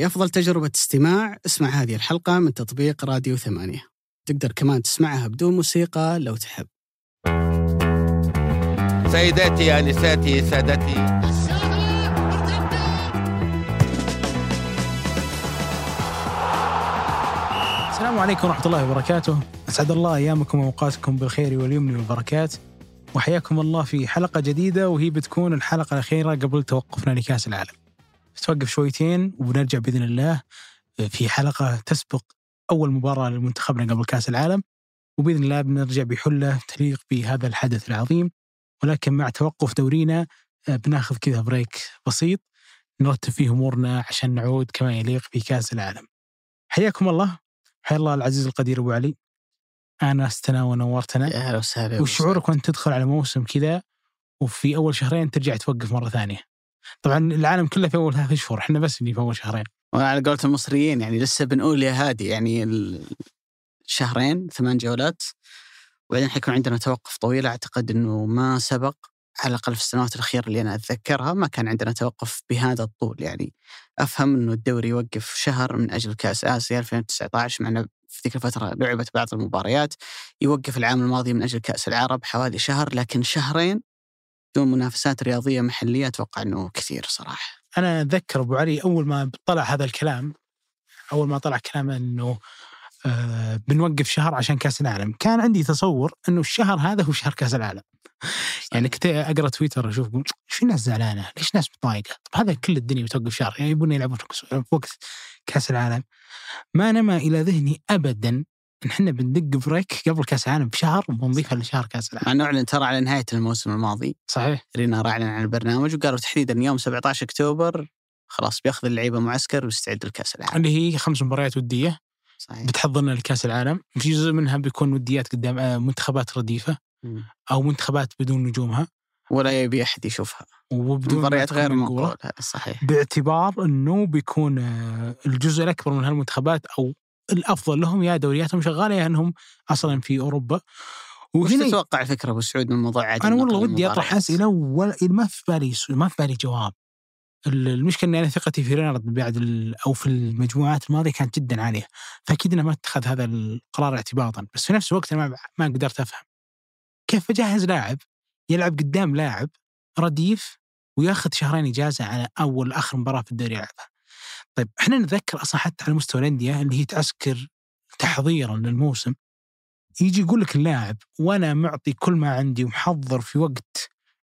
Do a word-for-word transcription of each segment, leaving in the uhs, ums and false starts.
لأفضل تجربة استماع اسمع هذه الحلقة من تطبيق راديو ثمانية. تقدر كمان تسمعها بدون موسيقى لو تحب. سيداتي أنساتي سادتي، السلام عليكم ورحمة الله وبركاته. أسعد الله أيامكم وأوقاتكم بالخير واليمن والبركات، وحياكم الله في حلقة جديدة، وهي بتكون الحلقة الأخيرة قبل توقفنا لكأس العالم. نتوقف شويتين وبنرجع بإذن الله في حلقة تسبق أول مباراة لمنتخبنا قبل كأس العالم، وبإذن الله بنرجع بحلة تليق بهذا الحدث العظيم. ولكن مع توقف دورينا بناخذ كذا بريك بسيط نرتب فيه أمورنا عشان نعود كما يليق بكأس العالم. حياكم الله، حيا الله العزيز القدير أبو علي، آنستنا ونورتنا. أهلا وسهلا. وشعورك وأنت تدخل على موسم كذا وفي أول شهرين ترجع توقف مرة ثانية؟ طبعا العالم كله في أول ثلاث شهور، إحنا بس اللي في أول شهرين. وأنا على قولة المصريين يعني لسه بنقول يا هادي، يعني الشهرين ثمان جولات وبعدين حيكون عندنا توقف طويل. أعتقد أنه ما سبق على الأقل في السنوات الأخيرة اللي أنا أتذكرها ما كان عندنا توقف بهذا الطول. يعني أفهم أنه الدوري يوقف شهر من أجل كأس آسيا ألفين وتسعة عشر، معنا في ذيك الفترة لعبت بعض المباريات. يوقف العام الماضي من أجل كأس العرب حوالي شهر، لكن شهرين دون منافسات رياضية محلية أتوقع أنه كثير صراحة. أنا أتذكر أبو علي أول ما طلع هذا الكلام، أول ما طلع كلام أنه آه بنوقف شهر عشان كأس العالم، كان عندي تصور أنه الشهر هذا هو شهر كأس العالم. يعني كنت أقرأ تويتر أشوف أقول شو الناس زعلانة، ليش ناس متضايقة؟ طب هذا كل الدنيا بتوقف شهر، يعني يبون يلعبون في وقت كأس العالم. ما نما إلى ذهني أبدا نحن بندق بريك قبل كأس العالم بشهر ونضيفها لشهر كأس العالم. أنا أعلن ترى على نهاية الموسم الماضي، صحيح رينارد أعلن عن البرنامج وقالوا تحديدا يوم سبعة عشر أكتوبر خلاص بيأخذ اللعيبة معسكر ويستعد لكأس العالم، اللي هي خمس مباريات ودية بتحضرنا لكأس العالم. في جزء منها بيكون وديات قدام منتخبات رديفة م. أو منتخبات بدون نجومها ولا يبي أحد يشوفها، مباريات غير مقبولة. صحيح، باعتبار أنه بيكون الجزء الأكبر من هالمنتخبات أو الأفضل لهم يا دورياتهم شغالة يا أنهم أصلا في أوروبا. وهنا تتوقع فكرة أبو سعود من موضوع عادي؟ أنا والله ودي أطرح أسئلة ولا ما في بالي ما في بالي جواب. المشكلة أن أنا ثقتي في رينارد بعد أو في المجموعات الماضية كانت جدا عالية، فأكيد أنا ما اتخذ هذا القرار اعتباطا، بس في نفس الوقت أنا ما ما قدرت أفهم كيف أجهز لاعب يلعب قدام لاعب رديف وياخذ شهرين إجازة على أول آخر مباراة في الدوري يلعبها. طيب إحنا نتذكر أصلا حتى على مستوى الأندية اللي هي تعسكر تحضيرا للموسم، يجي يقول لك اللاعب وأنا معطي كل ما عندي ومحضر في وقت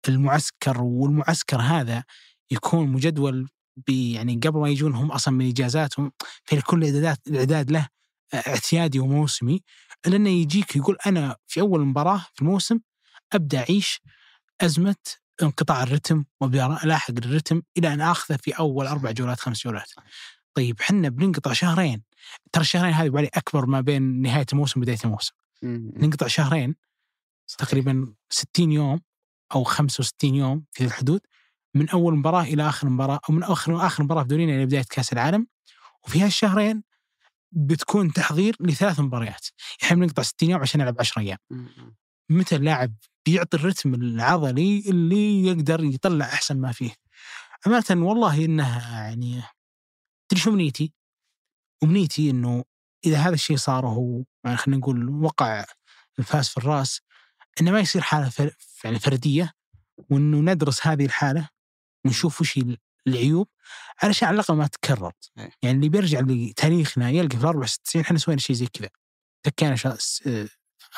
المعسكر، والمعسكر هذا يكون مجدول يعني قبل ما يجون هم أصلا من إجازاتهم، في كل الإعداد له اعتيادي وموسمي. لأنه يجيك يقول أنا في أول مباراة في الموسم أبدأ أعيش أزمة انقطاع الرتم وأبدأ ألاحق الرتم إلى أن أخذه في أول أربع جولات خمس جولات. طيب حنا بننقطع شهرين، ترى الشهرين هذه بعلي أكبر ما بين نهاية الموسم وبداية الموسم. ننقطع شهرين تقريبا ستين يوم أو خمسة وستين يوم في الحدود، من أول مباراة إلى آخر مباراة أو من آخر آخر مباراة في دورينا إلى بداية كأس العالم. وفي هالشهرين بتكون تحضير لثلاث مباريات، إحنا بنقطع ستين يوم عشان نلعب عشرة أيام. متى اللاعب بيعطي الرتم العضلي اللي يقدر يطلع أحسن ما فيه؟ أمانة والله إنها يعني تدري شو أمنيتي؟ أمنيتي إنه إذا هذا الشيء صار وهو يعني خلينا نقول وقع الفاس في الرأس، إنه ما يصير حالة فر... يعني فردية، وإنه ندرس هذه الحالة ونشوف وش العيوب علشان على الأقل ما تكرر. يعني اللي بيرجع لتاريخنا يلقى في أربعة وستين إحنا سوينا شيء زي كذا، تكينا شا...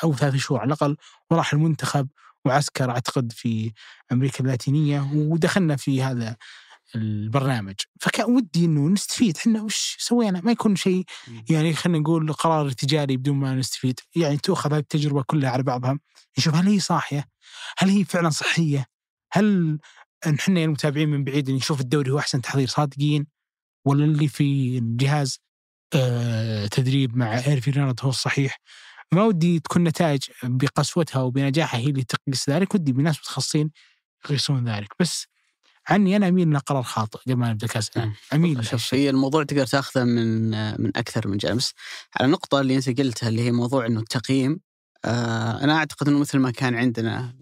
أو ثلاث شهور على الأقل وراح المنتخب وعسكر أعتقد في أمريكا اللاتينية ودخلنا في هذا البرنامج. فكان ودي إنه نستفيد إحنا وش سوينا، ما يكون شيء يعني خلينا نقول قرار تجاري بدون ما نستفيد. يعني تأخذ هذه التجربة كلها على بعضها، نشوف هل هي صاحية، هل هي فعلا صحية، هل نحنا المتابعين من بعيد نشوف الدوري هو أحسن تحضير صادقين، ولا اللي في جهاز آه تدريب مع إيرفي رينارد هو الصحيح. ما ودي تكون نتائج بقسوتها وبنجاحها هي اللي تقيس ذلك، ودي بناس متخصصين يقيسون ذلك. بس عني أنا أميل لقرار خاطئ قبل ما نبدأ كأس العالم. أميل شخصيا الموضوع تقدر تأخذه من من أكثر من جانب. على النقطة اللي أنت قلتها اللي هي موضوع إنه التقييم، آه أنا أعتقد إنه مثل ما كان عندنا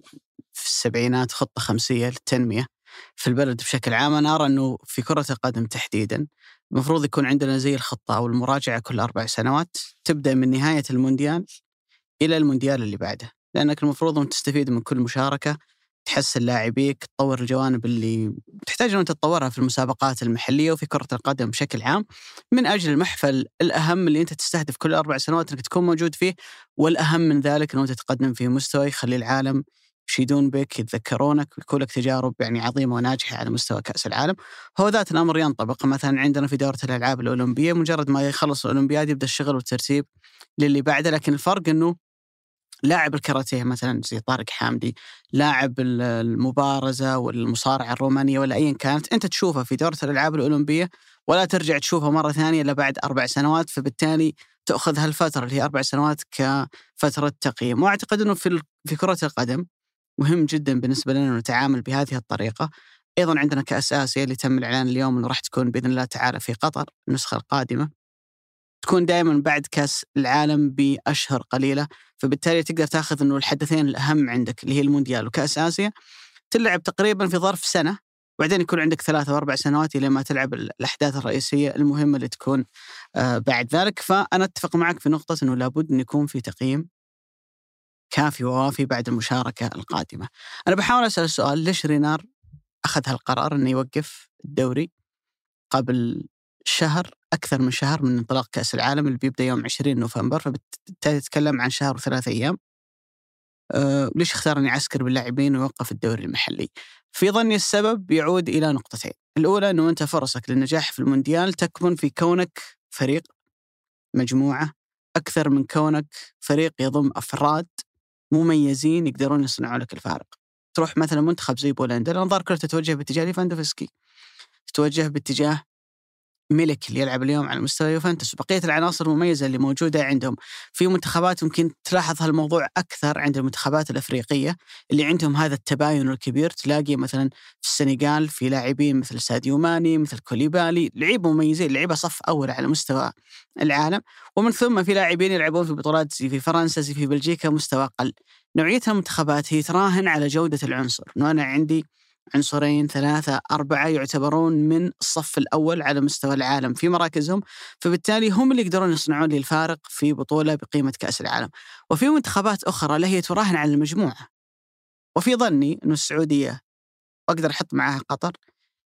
في السبعينات خطة خمسية للتنمية في البلد بشكل عام، أنا أرى أنه في كرة القدم تحديدا المفروض يكون عندنا زي الخطة أو المراجعة كل أربع سنوات تبدأ من نهاية المونديال إلى المونديال اللي بعده، لأنك المفروض أن تستفيد من كل مشاركة، تحسن لاعبيك، تطور الجوانب اللي تحتاج أن تتطورها في المسابقات المحلية وفي كرة القدم بشكل عام، من أجل المحفل الأهم اللي أنت تستهدف كل أربع سنوات أنك تكون موجود فيه، والأهم من ذلك أنه تتقدم فيه مستوى يخلي العالم يشيدون بك، يتذكرونك، ويكون لك تجارب يعني عظيمة وناجحة على مستوى كأس العالم. هو ذات الأمر ينطبق مثلا عندنا في دورة الألعاب الأولمبية، مجرد ما يخلص الأولمبياد يبدأ الشغل والترتيب للي بعده، لكن الفرق أنه لاعب الكاراتيه مثلا زي طارق حامدي، لاعب المبارزة والمصارعة الرومانية ولا أيا كانت، أنت تشوفها في دورة الألعاب الأولمبية ولا ترجع تشوفها مرة ثانية إلا بعد أربع سنوات، فبالتالي تأخذ هالفترة اللي هي أربع سنوات كفترة تقييم. وأعتقد أنه في في كرة القدم مهم جدا بالنسبة لنا نتعامل بهذه الطريقة. أيضا عندنا كأس آسيا اللي تم الإعلان اليوم أنه راح تكون بإذن الله تعالى في قطر، النسخة القادمة تكون دائما بعد كأس العالم بأشهر قليلة، فبالتالي تقدر تأخذ أنه الحدثين الأهم عندك اللي هي المونديال وكأس آسيا تلعب تقريبا في ظرف سنة، وبعدين يكون عندك ثلاثة وأربع سنوات إلى ما تلعب الأحداث الرئيسية المهمة اللي تكون بعد ذلك. فأنا أتفق معك في نقطة أنه لابد أن يكون في تقييم كافي ووافي بعد المشاركة القادمة. أنا بحاول أسأل السؤال، ليش رينار أخذ هالقرار أنه يوقف الدوري قبل شهر، أكثر من شهر من انطلاق كأس العالم اللي بيبدأ يوم عشرين نوفمبر، فبالتالي تتكلم عن شهر وثلاثة أيام. أه ليش اختار أن يعسكر باللاعبين ويوقف الدوري المحلي؟ في ظني السبب يعود إلى نقطتين. الأولى أنه أنت فرصك للنجاح في المونديال تكمن في كونك فريق مجموعة أكثر من كونك فريق يضم أفراد مميزين يقدرون يصنعوا لك الفارق. تروح مثلا منتخب زي بولندا، الأنظار كلها تتوجه باتجاه ليفاندوفسكي، تتوجه باتجاه ميلك اللي يلعب اليوم على مستوى يوفنتوس، بقية العناصر المميزة اللي موجودة عندهم. في منتخبات ممكن تلاحظ هالموضوع أكثر عند المنتخبات الأفريقية اللي عندهم هذا التباين الكبير، تلاقي مثلا في السنغال في لاعبين مثل ساديو ماني، مثل كوليبالي، لعيبة مميزين، لعيبة صف أول على مستوى العالم، ومن ثم في لاعبين يلعبون في بطولات زي في فرنسا زي في بلجيكا مستوى أقل. نوعية المنتخبات هي تراهن على جودة العنصر، إنه أنا عندي عنصرين ثلاثة أربعة يعتبرون من الصف الأول على مستوى العالم في مراكزهم، فبالتالي هم اللي يقدرون يصنعون لي الفارق في بطولة بقيمة كأس العالم. وفي منتخبات أخرى لهي تراهن على المجموعة، وفي ظني أن السعودية وأقدر أحط معها قطر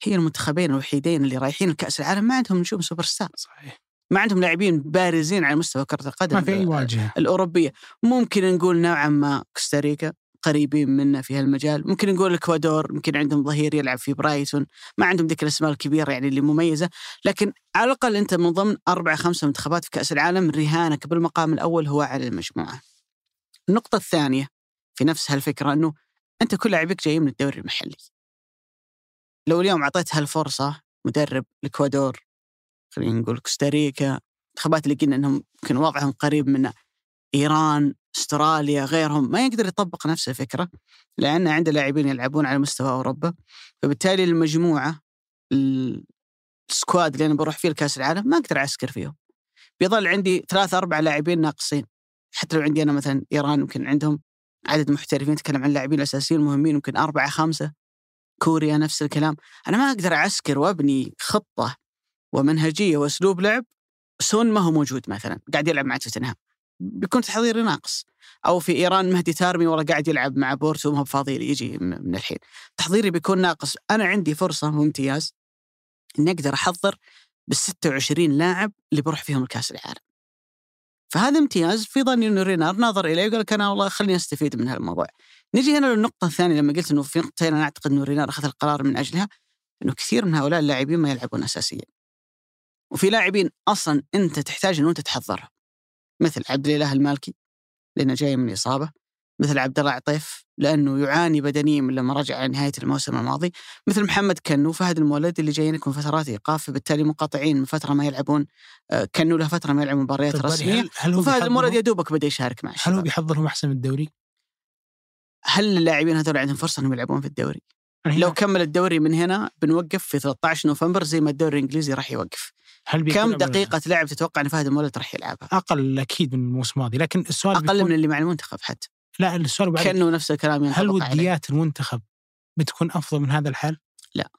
هي المنتخبين الوحيدين اللي رايحين لكأس العالم ما عندهم نجوم سوبر ستار، صحيح ما عندهم لاعبين بارزين على مستوى كرة القدم ما في واجهة الأوروبية. ممكن نقول نوعا ما كاستاريكا قريبين منا في هالمجال، ممكن نقول الإكوادور ممكن عندهم ظهير يلعب في برايتون، ما عندهم ذيك الأسماء الكبيرة يعني اللي مميزة، لكن على الأقل أنت من ضمن أربع خمسة منتخبات في كأس العالم رهانك بالمقام الأول هو على المجموعة. النقطة الثانية في نفس هالفكرة أنه أنت كل لاعبك جاي من الدوري المحلي، لو اليوم عطيت هالفرصة مدرب الإكوادور، خلينا نقول كوستاريكا، منتخبات اللي قلنا أنهم يمكن وضعهم قريب من إيران أستراليا غيرهم، ما يقدر يطبق نفس الفكرة لأن عنده لاعبين يلعبون على مستوى أوروبا، فبالتالي المجموعة السكواد اللي أنا بروح فيه لكأس العالم ما أقدر أعسكر فيهم، بيظل عندي ثلاثة أربعة لاعبين ناقصين. حتى لو عندي أنا مثلا إيران ممكن عندهم عدد محترفين، تكلم عن اللاعبين الأساسيين المهمين ممكن أربعة خمسة، كوريا نفس الكلام، أنا ما أقدر أعسكر وأبني خطة ومنهجية وأسلوب لعب. سون ما هو موجود مثلا، قاعد يلعب مع توتنهام، بيكون تحضيري ناقص. أو في إيران مهدي تارمي والله قاعد يلعب مع بورتو وما بفاضي يجي من الحين، تحضيري بيكون ناقص. أنا عندي فرصة ممتاز إن أقدر أحضر بالستة وعشرين لاعب اللي بروح فيهم الكأس العالم، فهذا امتياز في ظني إنه رينار ناظر إليه وقال أنا والله خليني أستفيد من هالموضوع. نجي هنا للنقطة الثانية، لما قلت إنه في نقطتين أنا أعتقد إنه رينار أخذ القرار من أجلها، إنه كثير من هؤلاء اللاعبين ما يلعبون أساسيا، وفي لاعبين أصلا أنت تحتاج إنه أنت تحضرهم، مثل عبدالله المالكي لأنه جاي من إصابة، مثل عبدالله عطيف لأنه يعاني بدنيا من لما رجع عن نهاية الموسم الماضي، مثل محمد كنو فهد المولد اللي جايينك من فترات إيقاف، بالتالي منقطعين من فترة ما يلعبون. كنو له فترة ما يلعب مباريات رسمية، وفهد المولد يدوبك بدأ يشارك مع الشباب. هل هو بيحضرهم أحسن من الدوري؟ هل اللاعبين هذول عندهم فرصة أنهم يلعبون في الدوري؟ لو كمل الدوري من هنا بنوقف في ثلاثة عشر نوفمبر زي ما الدوري الإنجليزي راح يوقف. هل كم دقيقة أبنى لعب تتوقع أن فهد المولد رح يلعبها؟ أقل أكيد من الموسم الماضي، لكن السؤال أقل بيكون من اللي مع المنتخب حتى. لا السؤال كأنه نفس الكلام. هل وديات المنتخب بتكون أفضل من هذا الحال؟ لا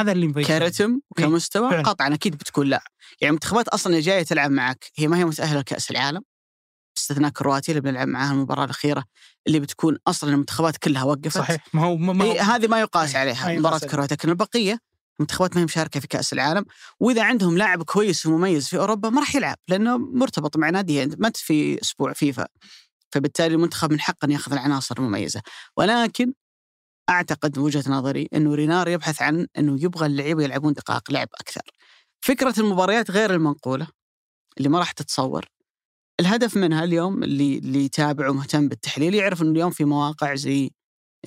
هذا اللي مبين كارتم وكمستوى إيه؟ قطعا أكيد بتكون لا. يعني منتخبات أصلا جاية تلعب معك هي ما هي متأهلة لكأس العالم، باستثناء كرواتيا اللي بنلعب معاها المباراة الأخيرة اللي بتكون أصلا المنتخبات كلها وقفت. صحيح، ما هو ما إيه هذه ما يقاس أي عليها أي مباراة كرواتيا، لكن البقية منتخبات ما هي مشاركة في كأس العالم، وإذا عندهم لاعب كويس ومميز في أوروبا ما راح يلعب لأنه مرتبط مع ناديه مت في أسبوع فيفا، فبالتالي المنتخب من حقه أن يأخذ العناصر المميزة. ولكن أعتقد وجهة نظري أنه رينار يبحث عن أنه يبغى اللعيبة يلعبون دقائق لعب أكثر. فكرة المباريات غير المنقولة اللي ما راح تتصور، الهدف منها اليوم اللي اللي يتابع ومهتم بالتحليل يعرف أنه اليوم في مواقع زي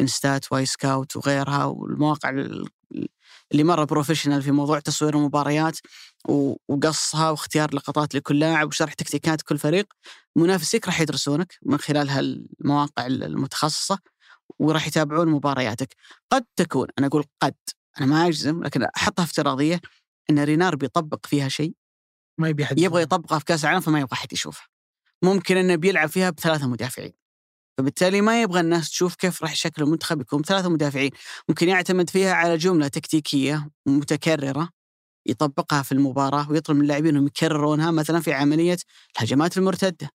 إنستات واي سكاوت وغيرها، والمواقع اللي مرة بروفيشنال في موضوع تصوير المباريات وقصها واختيار لقطات لكل لاعب وشرح تكتيكات كل فريق، منافسيك راح يدرسونك من خلال هالمواقع المتخصصة وراح يتابعون مبارياتك. قد تكون، أنا أقول قد، أنا ما أجزم، لكن أحطها افتراضية أن رينار بيطبق فيها شيء ما يبي حد يبغى يطبقها في كأس العالم، فما يبغى حد يشوفها. ممكن أنه بيلعب فيها بثلاثة مدافعين، فبالتالي ما يبغى الناس تشوف كيف راح شكل المنتخب يكون ثلاثة مدافعين. ممكن يعتمد فيها على جملة تكتيكية متكررة يطبقها في المباراة ويطلب من اللاعبين أنهم يكررونها مثلا في عملية الهجمات المرتدة.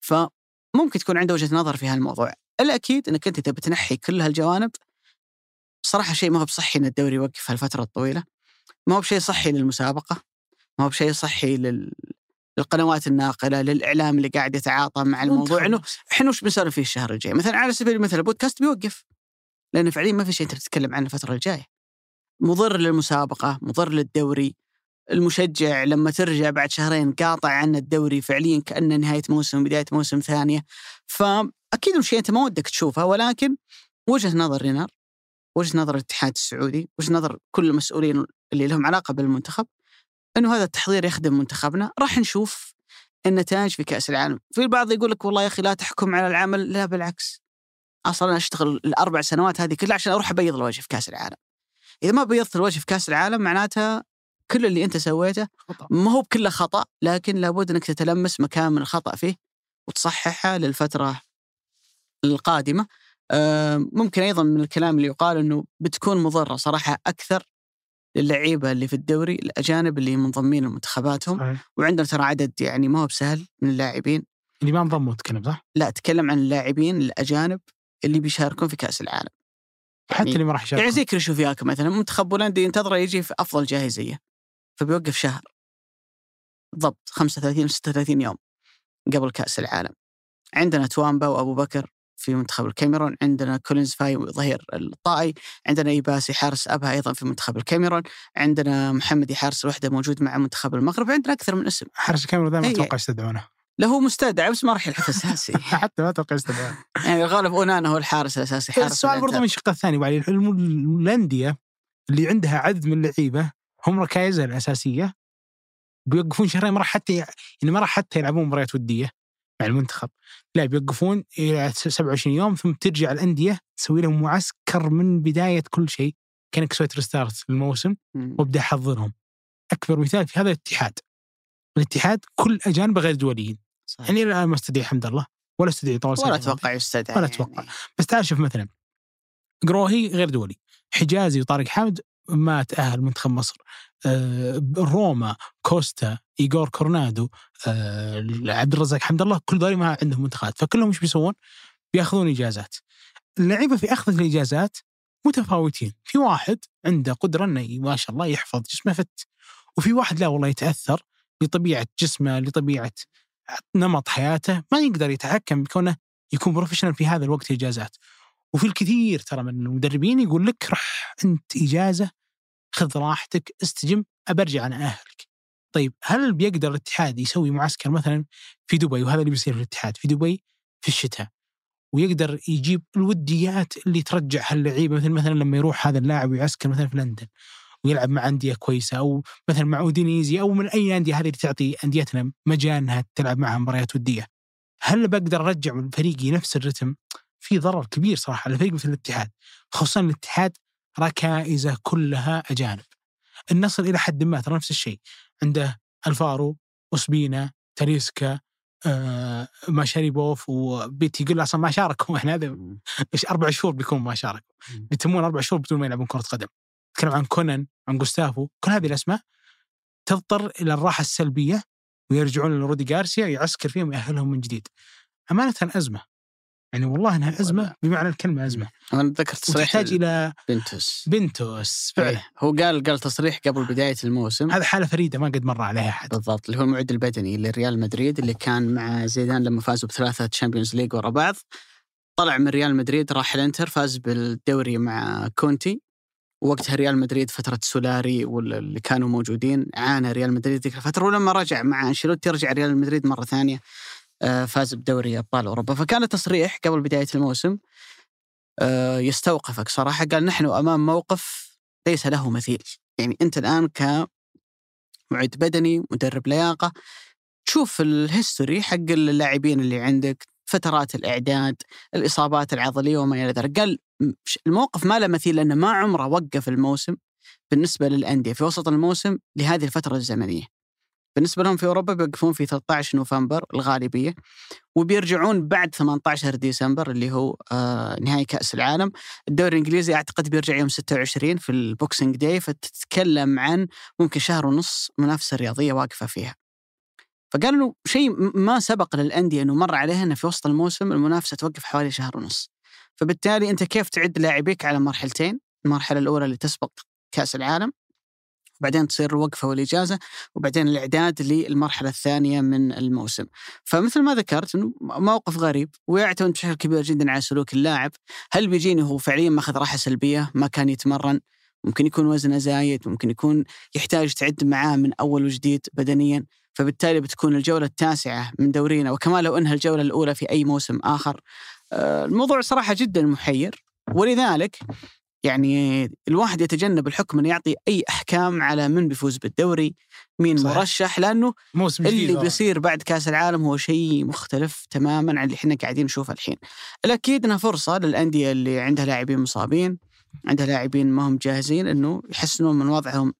فممكن تكون عنده وجهة نظر في هالموضوع. الأكيد أنك أنت تبي تنحي كل هالجوانب. صراحة شيء ما هو بصحي أن الدوري يوقف هالفترة الطويلة، ما هو بشيء صحي للمسابقة، ما هو بشيء صحي لل... للقنوات الناقلة، للإعلام اللي قاعد يتعاطى مع الموضوع. إنه إحنا وش بنسولف فيه الشهر الجاي مثلا؟ على سبيل المثال البودكاست بيوقف لأنه فعليا ما في شيء أنت تتكلم عنه الفترة الجاية. مضر للمسابقة، مضر للدوري. المشجع لما ترجع بعد شهرين قاطع عن الدوري فعليا كأنه نهاية موسم بداية موسم ثانية. فأكيد الشيء أنت ما ودك تشوفها، ولكن وجهة نظر رينار، وجهة نظر الاتحاد السعودي، وجهة نظر كل المسؤولين اللي لهم علاقة بالمنتخب، أنه هذا التحضير يخدم منتخبنا. راح نشوف النتائج في كأس العالم. في البعض يقول لك والله يا أخي لا تحكم على العمل، لا بالعكس، أصلا أشتغل الأربع سنوات هذه كلها عشان أروح أبيض الوجه في كأس العالم. إذا ما بيضت الوجه في كأس العالم معناتها كل اللي أنت سويته ما هو بكله خطأ، لكن لابد أنك تتلمس مكان من الخطأ فيه وتصححها للفترة القادمة. ممكن أيضا من الكلام اللي يقال أنه بتكون مضرة صراحة أكثر للعيبة اللي في الدوري الأجانب اللي منضمين لمنتخباتهم. أه. وعندنا ترى عدد يعني ما هو بسهل من اللاعبين اللي ما انضموا. تتكلم صح؟ لا، أتكلم عن اللاعبين الأجانب اللي بيشاركون في كأس العالم، حتى يعني اللي ما راح يشارك. يعني زي كريشوفياك مثلا، منتخب بولندا ينتظره يجي في أفضل جاهزية، فبيوقف شهر بالضبط، خمسة وثلاثين ستة وثلاثين يوم قبل كأس العالم. عندنا توامبا وأبو بكر في منتخب الكاميرون، عندنا كولينز فاي ظهير الطائي، عندنا إيباسي حارس أبها أيضا في منتخب الكاميرون، عندنا محمد حارس الوحدة موجود مع منتخب المغرب، عندنا أكثر من اسم. حارس الكاميرون ده ما أتوقع يستدعونه، له مستدعى بس ما راح يلعب أساسي. حتى ما أتوقع يستدعونه، يعني الغالب أونانا هو الحارس الأساسي. حارس السؤال برضه من الشق الثاني، وعلى الهولندية اللي عندها عدد من اللعيبة هم ركائزها الأساسية بيوقفون شهرين، ما راح حتى يعني ما راح حتى يلعبون مباريات ودية مع المنتخب، لا بيوقفون سبعة وعشرين يوم، ثم ترجع الأندية تسوي لهم معسكر من بداية كل شيء، كأنك سويت ريستارت الموسم وابدأ حضرهم. أكبر مثال في هذا الاتحاد، الاتحاد كل أجانب غير دوليين. صحيح. يعني لا مستدعي حمد الله ولا استدعي طوال ولا أتوقع يستدعي ولا أتوقع يعني. بس تعال شوف مثلا قروهي غير دولي، حجازي وطارق حامد ما تأهل منتخب مصر، آه روما، كوستا، إيغور كورنادو، آه عبد الرزاق حمد الله، كل ذول ما عندهم منتخبات، فكلهم مش بيسوون بياخذون إجازات. اللعيبة في أخذ الإجازات متفاوتين، في واحد عنده قدرة إنه ما شاء الله يحفظ جسمه فت، وفي واحد لا والله يتأثر لطبيعة جسمه لطبيعة نمط حياته، ما يقدر يتحكم بكونه يكون بروفيشنال في هذا الوقت إجازات. وفي الكثير ترى من المدربين يقول لك رح أنت إجازة خذ راحتك استجم أبرجع أنا أهلك. طيب هل بيقدر الاتحاد يسوي معسكر مثلا في دبي؟ وهذا اللي بيصير في الاتحاد في دبي في الشتاء، ويقدر يجيب الوديات اللي ترجع هاللعيبة، مثل مثلا لما يروح هذا اللاعب ويعسكر مثلا في لندن ويلعب مع أندية كويسة، أو مثلا مع أودينيزي أو من أي أندية هذه اللي تعطي أنديتنا مجانها تلعب معها مباريات ودية. هل بقدر أرجع من فريقي نفس الرتم؟ في ضرر كبير صراحة على فريق مثل الاتحاد، خصوصا الاتحاد ركائزة كلها أجانب. النصر إلى حد ما ترى نفس الشيء، عنده ألفارو وسبينا تاليسكا آه ماشاريبوف وبيتي، يقول أصلا ما شاركوا، إحنا هذا إيش أربع شهور بيكون ما شاركوا، بيتمون أربع شهور بدون ما يلعبون كرة قدم. تكلم عن كونن، عن غوستافو، كل هذه الأسماء تضطر إلى الراحة السلبية ويرجعون لرودي غارسيا يعسكر فيهم ويأهلهم من جديد. أمانة أزمة، يعني والله إنها أزمة بمعنى الكلمة أزمة. أنا ذكرت تصريح تحتاج إلى بنتوس بنتوس فعلا. هو قال قال تصريح قبل بداية الموسم، هذا حالة فريدة ما قد مر عليها أحد. بالضبط، اللي هو المعد البدني لريال مدريد اللي كان مع زيدان لما فازوا بثلاثة تشامبيونز ليج ورا بعض، طلع من ريال مدريد راح الانتر، فاز بالدوري مع كونتي، وقتها ريال مدريد فترة سولاري واللي كانوا موجودين عانى ريال مدريد ذيك الفترة، ولما رجع مع أنشيلوتي رجع ريال مدريد مرة ثانية فاز بدوري أبطال أوروبا. فكان تصريح قبل بداية الموسم يستوقفك صراحة، قال نحن أمام موقف ليس له مثيل، يعني أنت الآن كمعد بدني مدرب لياقة تشوف الهيستوري حق اللاعبين اللي عندك، فترات الإعداد، الإصابات العضلية وما إلى ذلك. قال الموقف ما له مثيل لأنه ما عمره وقف الموسم بالنسبة للأندية في وسط الموسم لهذه الفترة الزمنية. بالنسبة لهم في أوروبا بيقفون في ثلاثة عشر نوفمبر الغالبية، وبيرجعون بعد ثمانية عشر ديسمبر اللي هو آه نهائي كأس العالم. الدوري الإنجليزي أعتقد بيرجع يوم ستة وعشرين في البوكسينج داي، فتتكلم عن ممكن شهر ونص منافسة رياضية واقفة فيها. فقالوا شيء ما سبق للأندية أنه مر عليها، أنه في وسط الموسم المنافسة توقف حوالي شهر ونص، فبالتالي أنت كيف تعد لاعبيك على مرحلتين، المرحلة الأولى اللي تسبق كأس العالم وبعدين تصير الوقفة والإجازة وبعدين الإعداد للمرحلة الثانية من الموسم. فمثل ما ذكرت أنه موقف غريب ويعتمد بشكل كبير جدا على سلوك اللاعب. هل بيجيني هو فعليا ماخذ راحة سلبية، ما كان يتمرن، ممكن يكون وزنه زايد، ممكن يكون يحتاج تعد معاه من أول وجديد بدنيا، فبالتالي بتكون الجولة التاسعة من دورينا وكمان لو أنهى الجولة الأولى في أي موسم آخر. الموضوع صراحة جدا محير، ولذلك يعني الواحد يتجنب الحكم أن يعطي أي أحكام على من بيفوز بالدوري، مين صحيح. مرشح، لأنه اللي بيصير بعد كأس العالم هو شيء مختلف تماما عن اللي إحنا قاعدين نشوفه الحين. الأكيد أنها فرصة للأندية اللي عندها لاعبين مصابين، عندها لاعبين ما هم جاهزين، أنه يحسنون من وضعهم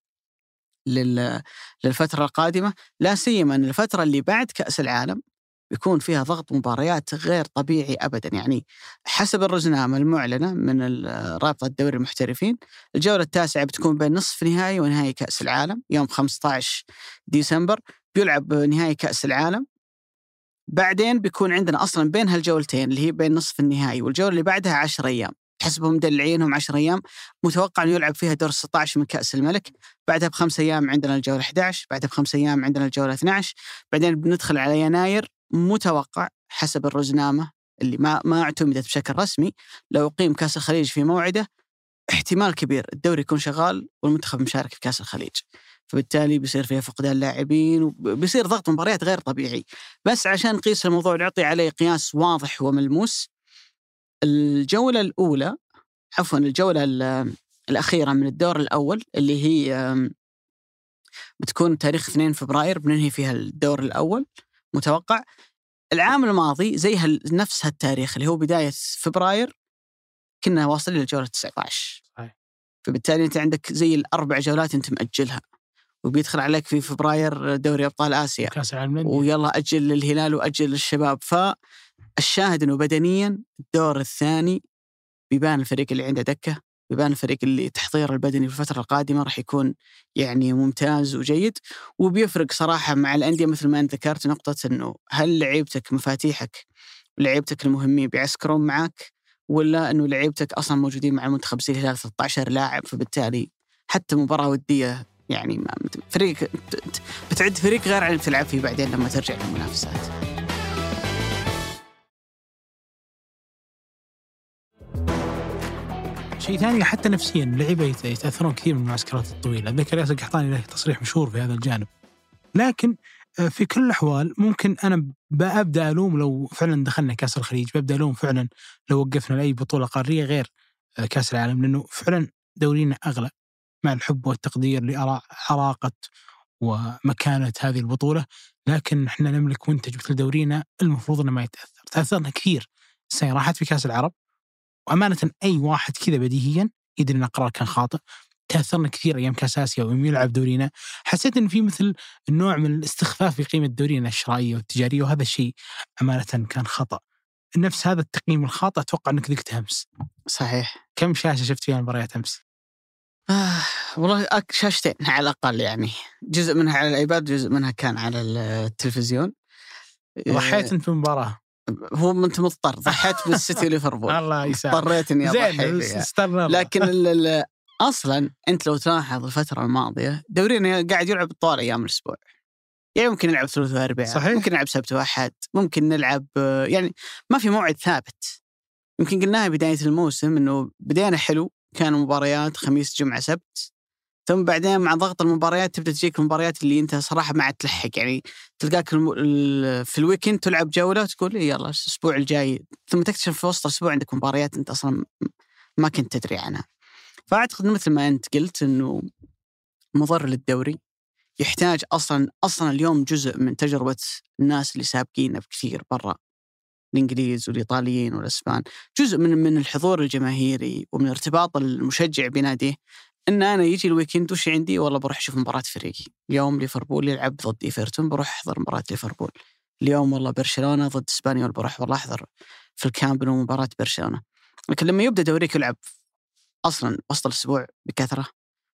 للفترة القادمة، لا سيما أن الفترة اللي بعد كأس العالم بيكون فيها ضغط مباريات غير طبيعي أبدا. يعني حسب الرزنامة المعلنة من رابطة الدوري المحترفين، الجولة التاسعة بتكون بين نصف نهائي ونهائي كأس العالم يوم خمسة عشر ديسمبر، بيلعب نهائي كأس العالم، بعدين بيكون عندنا أصلا بين هالجولتين اللي هي بين نصف النهائي والجولة اللي بعدها عشرة أيام، حسبهم مدلعينهم عشرة أيام، متوقع أن يلعب فيها دور ستة عشر من كأس الملك، بعدها بخمس أيام عندنا الجولة أحد عشر، بعدها بخمس أيام عندنا الجولة اثنا عشر، بعدين بندخل على يناير. متوقع حسب الرزنامة اللي ما ما اعتمدت بشكل رسمي، لو قيم كأس الخليج في موعده احتمال كبير الدوري يكون شغال والمنتخب مشارك في كأس الخليج، فبالتالي بيصير فيها فقدان لاعبين وبيصير ضغط مباريات غير طبيعي. بس عشان نقيس الموضوع نعطي عليه قياس واضح وملموس، الجولة الأولى عفوا الجولة الأخيرة من الدور الأول اللي هي بتكون تاريخ اثنين فبراير بننهي فيها الدور الأول. متوقع العام الماضي زي نفس هالتاريخ اللي هو بداية فبراير كنا واصلين للجولة تسعة عشر، فبالتالي أنت عندك زي الأربع جولات أنت مأجلها، وبيدخل عليك في فبراير دوري أبطال آسيا ويلا أجل للهلال وأجل للشباب. فالشاهد أنه بدنيا الدور الثاني بيبان الفريق اللي عنده دكة، بيبان الفريق اللي تحضير البدني في الفترة القادمة راح يكون يعني ممتاز وجيد، وبيفرق صراحة مع الأندية مثل ما أنت ذكرت نقطة أنه هل لعيبتك مفاتيحك ولعيبتك المهمين بيعسكرون معك، ولا أنه لعيبتك أصلا موجودين مع المنتخب زي الهلال ثلاثة عشر لاعب، فبالتالي حتى مباراة ودية يعني ما فريق بتعد فريق غير عن اللي بتلعب فيه بعدين لما ترجع للمنافسات. شيء ثاني حتى نفسياً اللعيبة يتأثرون كثير من المعسكرات الطويلة. أتذكر ياسر القحطاني له تصريح مشهور في هذا الجانب. لكن في كل الأحوال ممكن أنا بأبدأ ألوم لو فعلاً دخلنا كأس الخليج، بأبدأ ألوم فعلاً لو وقفنا لأي بطولة قارية غير كأس العالم، لأنه فعلاً دورينا أغلى مع الحب والتقدير لعراقة ومكانة هذه البطولة، لكن إحنا نملك منتج مثل دورينا المفروض إنه ما يتأثر. تأثرنا كثير السنة راحت في كأس العرب، وأمانة أي واحد كذا بديهيا يدري أن القرار كان خاطئ. تأثرنا كثير أيام كأس آسيا ويوم يلعب دورينا، حسيت أن في مثل النوع من الاستخفاف في قيمة دورينا الشرائية والتجارية، وهذا الشيء أمانة كان خطأ. نفس هذا التقييم الخاطئ أتوقع أنك ذقت أمس. صحيح. كم شاشة شفت فيها المباريات أمس؟ آه والله شاشتين على الأقل يعني، جزء منها على الأيباد جزء منها كان على التلفزيون. ضحيت أنت بمباراة؟ هو أنت مضطر، ضحيت بالسيتي ليفربول. الله يسامح. اضطريت إني أضحي. لكن أصلا أنت لو تلاحظ الفترة الماضية دورينا قاعد يلعب طوال أيام الأسبوع، يعني ممكن نلعب ثلاث وأربعاء، ممكن نلعب سبت وأحد، ممكن نلعب، يعني ما في موعد ثابت. يمكن قلناها بداية الموسم إنه بدينا حلو، كانوا مباريات خميس جمعة سبت، ثم بعدين مع ضغط المباريات تبدأ تجيك المباريات اللي أنت صراحة ما عاد تلحق، يعني تلقاك الم... ال... في الويكند تلعب جولة تقول يلا الأسبوع الجاي، ثم تكتشف في وسط الأسبوع عندك مباريات أنت أصلا ما كنت تدري عنها. فأعتقد مثل ما أنت قلت إنه مضر للدوري، يحتاج أصلا أصلا اليوم جزء من تجربة الناس اللي سابقيننا بكثير برا، الإنجليز والإيطاليين والأسبان، جزء من من الحضور الجماهيري ومن ارتباط المشجع بناديه، إن أنا يجي الويكند وش عندي؟ والله بروح أشوف مباراة فريقي، اليوم ليفربول يلعب ضد إيفرتون بروح أحضر مباراة ليفربول، اليوم والله برشلونة ضد إسبانيول بروح والله أحضر في الكامب نو مباراة برشلونة. لكن لما يبدأ دوريك يلعب أصلا وسط الأسبوع بكثرة،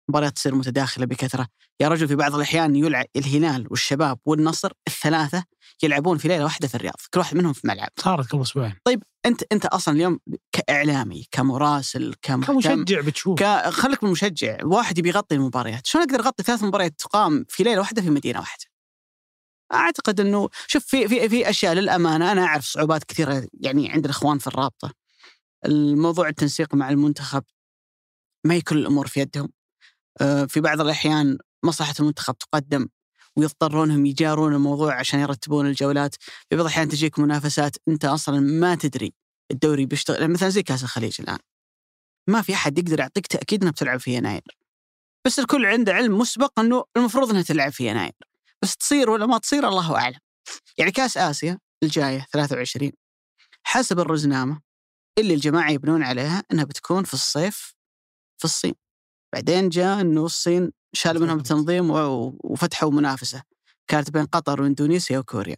مباريات تصير متداخلة بكثرة، يا رجل في بعض الأحيان يلعب الهلال والشباب والنصر الثلاثة يلعبون في ليلة واحدة في الرياض، كل واحد منهم في ملعب، صارت قبل أسبوعين. طيب أنت أنت أصلا اليوم كإعلامي كمراسل كمشجع بتشوف ك... خلك من مشجع واحد بيغطي المباريات، شلون أقدر أغطي ثلاث مباريات تقام في ليلة واحدة في مدينة واحدة؟ أعتقد إنه شوف في في في أشياء للأمانة أنا أعرف صعوبات كثيرة يعني عند الإخوان في الرابطة، الموضوع التنسيق مع المنتخب ما هي كل الأمور في يدهم، في بعض الأحيان مصلحة المنتخب تقدم ويضطرونهم يجارون الموضوع عشان يرتبون الجولات، في بعض الأحيان تجيك منافسات أنت أصلا ما تدري الدوري بيشتغل، مثلا زي كأس الخليج الآن ما في أحد يقدر يعطيك تأكيد أنها بتلعب في يناير، بس الكل عنده علم مسبق أنه المفروض أنها تلعب في يناير، بس تصير ولا ما تصير الله أعلم. يعني كأس آسيا الجاية ثلاثة وعشرين حسب الرزنامة اللي الجماعة يبنون عليها أنها بتكون في الصيف في الصين، بعدين جاء أنه الصين شال منهم التنظيم وفتحوا منافسة كانت بين قطر واندونيسيا وكوريا،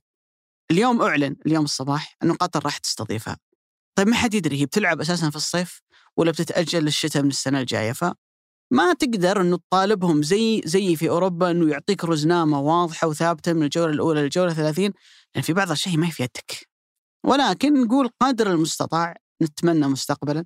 اليوم أعلن اليوم الصباح أنه قطر راح تستضيفها. طيب ما حد يدري هي بتلعب أساساً في الصيف ولا بتتأجل للشتاء من السنة الجاية، فما تقدر أنه تطالبهم زي زي في أوروبا أنه يعطيك رزنامة واضحة وثابتة من الجولة الأولى للجولة ثلاثين، لأن في بعض الشيء ما هي في يدك، ولكن نقول قدر المستطاع نتمنى مستقبلاً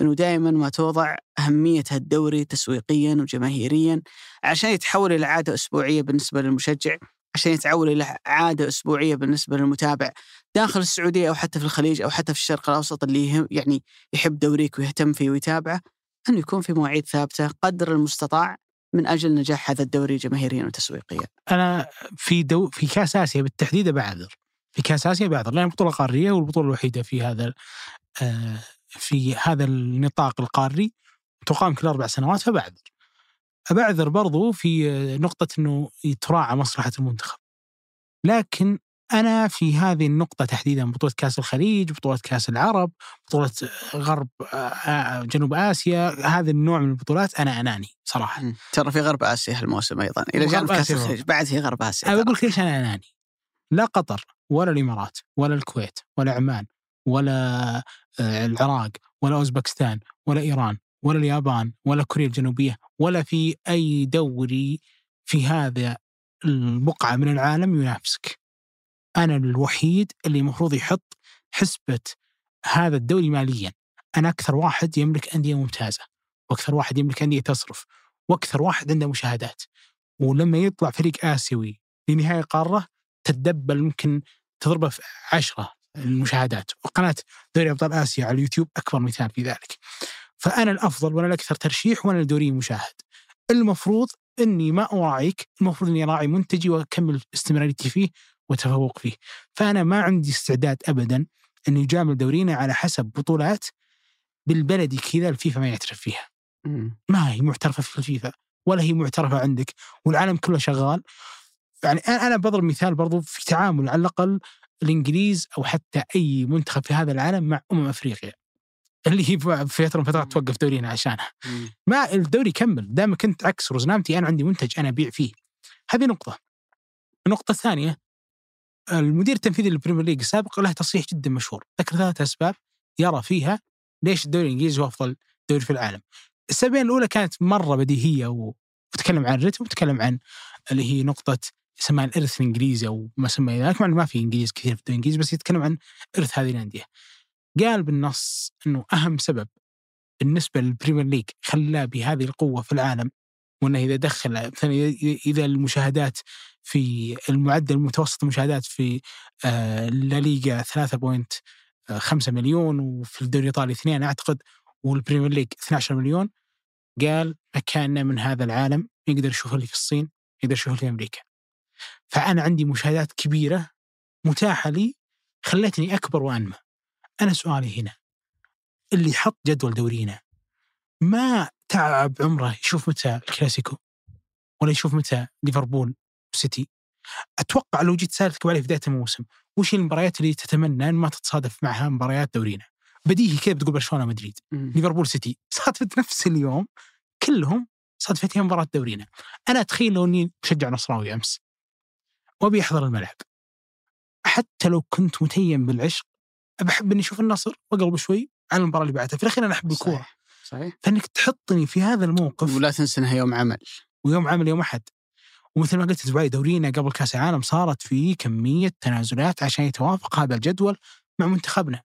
أنه دائماً ما توضع أهمية هالدوري تسويقياً وجماهيرياً عشان يتحول إلى عادة أسبوعية بالنسبة للمشجع، عشان يتحول إلى عادة أسبوعية بالنسبة للمتابع داخل السعودية أو حتى في الخليج أو حتى في الشرق الأوسط اللي يعني يحب دوريك ويهتم فيه ويتابعه، أنه يكون في مواعيد ثابتة قدر المستطاع من أجل نجاح هذا الدوري جماهيرياً وتسويقياً. أنا في دو في كأس آسيا بالتحديد بعذر، في كأس آسيا بعذر لأن بطولة قارية والبطولة الوحيدة في هذا آه في هذا النطاق القاري تقام كل أربع سنوات، فبعذر أبعذر برضو في نقطة أنه يتراعى مصلحة المنتخب، لكن أنا في هذه النقطة تحديدا بطولة كأس الخليج، بطولة كأس العرب، بطولة غرب جنوب آسيا، هذا النوع من البطولات أنا أناني صراحة. ترى في غرب آسيا هالموسم أيضا إلى جانب كأس الخليج، بعد في غرب آسيا أقول ليش أنا أناني، لا قطر ولا الإمارات ولا الكويت ولا عمان ولا العراق ولا أوزبكستان ولا إيران ولا اليابان ولا كوريا الجنوبية ولا في أي دوري في هذا البقعة من العالم ينافسك. أنا الوحيد اللي مفروض يحط حسبة هذا الدوري ماليا، أنا أكثر واحد يملك أندية ممتازة وأكثر واحد يملك أندية تصرف وأكثر واحد عنده مشاهدات، ولما يطلع فريق آسيوي لنهاية قارة تدبل ممكن تضربه في عشرة المشاهدات، وقناة دوري أبطال آسيا على اليوتيوب أكبر مثال في ذلك. فأنا الأفضل وأنا الأكثر ترشيح وأنا الدوري مشاهد، المفروض أني ما أراعيك، المفروض أني أراعي منتجي وأكمل استمراريتي فيه وتفوق فيه. فأنا ما عندي استعداد أبدا أني أجامل دورينا على حسب بطولات بالبلدي كذا الفيفا ما يعترف فيها، ما هي معترفة في الفيفا ولا هي معترفة عندك والعالم كله شغال. يعني أنا بضرب مثال برضو في تعامل على الأقل الإنجليز أو حتى أي منتخب في هذا العالم مع أمم أفريقيا اللي هي في فترة فترات توقف دورينا عشانها، ما الدوري كمل دام كنت عكس رزنامتي أنا عندي منتج أنا أبيع فيه. هذه نقطة. النقطة الثانية، المدير التنفيذي للبريمير ليج السابق له تصريح جدا مشهور ذكر ثلاث أسباب يرى فيها ليش الدوري الإنجليزي هو أفضل دوري في العالم. السبعين الأولى كانت مرة بديهية و... وتكلم عن رتم وتكلم عن اللي هي نقطة يسمى الإرث الإنجليزي أو ما سمى ذلك، ما في إنجليز كثير في الإنجليز بس يتكلم عن إرث هذه الأندية. قال بالنص إنه أهم سبب بالنسبة للبريمير ليج خلاه بهذه القوة في العالم، وأنه إذا دخل مثلا إذا المشاهدات في المعدل متوسط المشاهدات في الليغا ثلاثة فاصلة خمسة مليون وفي الدوري الإيطالي اثنين أعتقد والبريمير ليج اثنا عشر مليون، قال مكاننا من هذا العالم يقدر يشوفه اللي في الصين، يقدر يشوفه اللي في أمريكا، فأنا عندي مشاهدات كبيرة متاحة لي خلتني أكبر وأنمى. أنا سؤالي هنا اللي حط جدول دورينا ما تعب عمره يشوف متى الكلاسيكو ولا يشوف متى ليفربول سيتي؟ أتوقع لو جيت سألتك عليه في بداية الموسم وش المباريات اللي تتمنى أن ما تتصادف معها مباريات دورينا، بديهي كيف بتقول برشلونة مدريد ليفربول سيتي، صادفت نفس اليوم كلهم صادفتهم مباراة دورينا. أنا أتخيل لو أني مشجع نصراوي أمس وأبي أحضر الملعب حتى لو كنت متيم بالعشق أحب أني أشوف النصر وأقلب شوي عن المباراة اللي بعدها، في الأخير أنا أحب الكورة. صحيح. فإنك تحطني في هذا الموقف، ولا تنسى أنها يوم عمل ويوم عمل يوم أحد، ومثل ما قلت زبعي دورينا قبل كأس العالم صارت فيه كمية تنازلات عشان يتوافق هذا الجدول مع منتخبنا،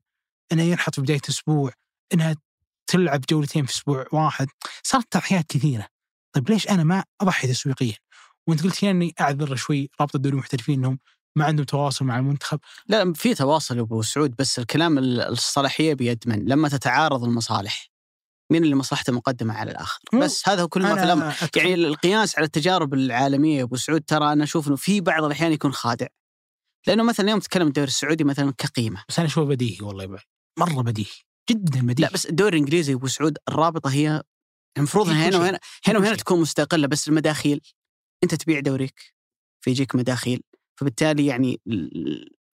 أنها ينحط في بداية أسبوع، أنها تلعب جولتين في أسبوع واحد، صارت تضحيات كثيرة. طيب ليش أنا ما أضحي تسويقيا؟ وأنت قلت لي أني أعذر شوي رابطة الدوري المحترفين أنهم ما عندهم تواصل مع المنتخب. لا في تواصل أبو سعود، بس الكلام الصلاحية بيد من؟ لما تتعارض المصالح من اللي مصلحته مقدمة على الآخر. بس هذا كل ما في الأمر، يعني القياس على التجارب العالمية أبو سعود ترى أنا أشوف أنه في بعض الأحيان يكون خادع، لأنه مثلا يوم تتكلم الدوري السعودي مثلا كقيمة، بس أنا أشوفه بديهي والله يبقى. مرة بديهي جدا بديهي. لا بس الدوري الإنجليزي أبو سعود الرابطة هي المفروض هنا وهنا هنا وهنا تكون مستقلة، بس المداخيل أنت تبيع دوريك فيجيك مداخيل، فبالتالي يعني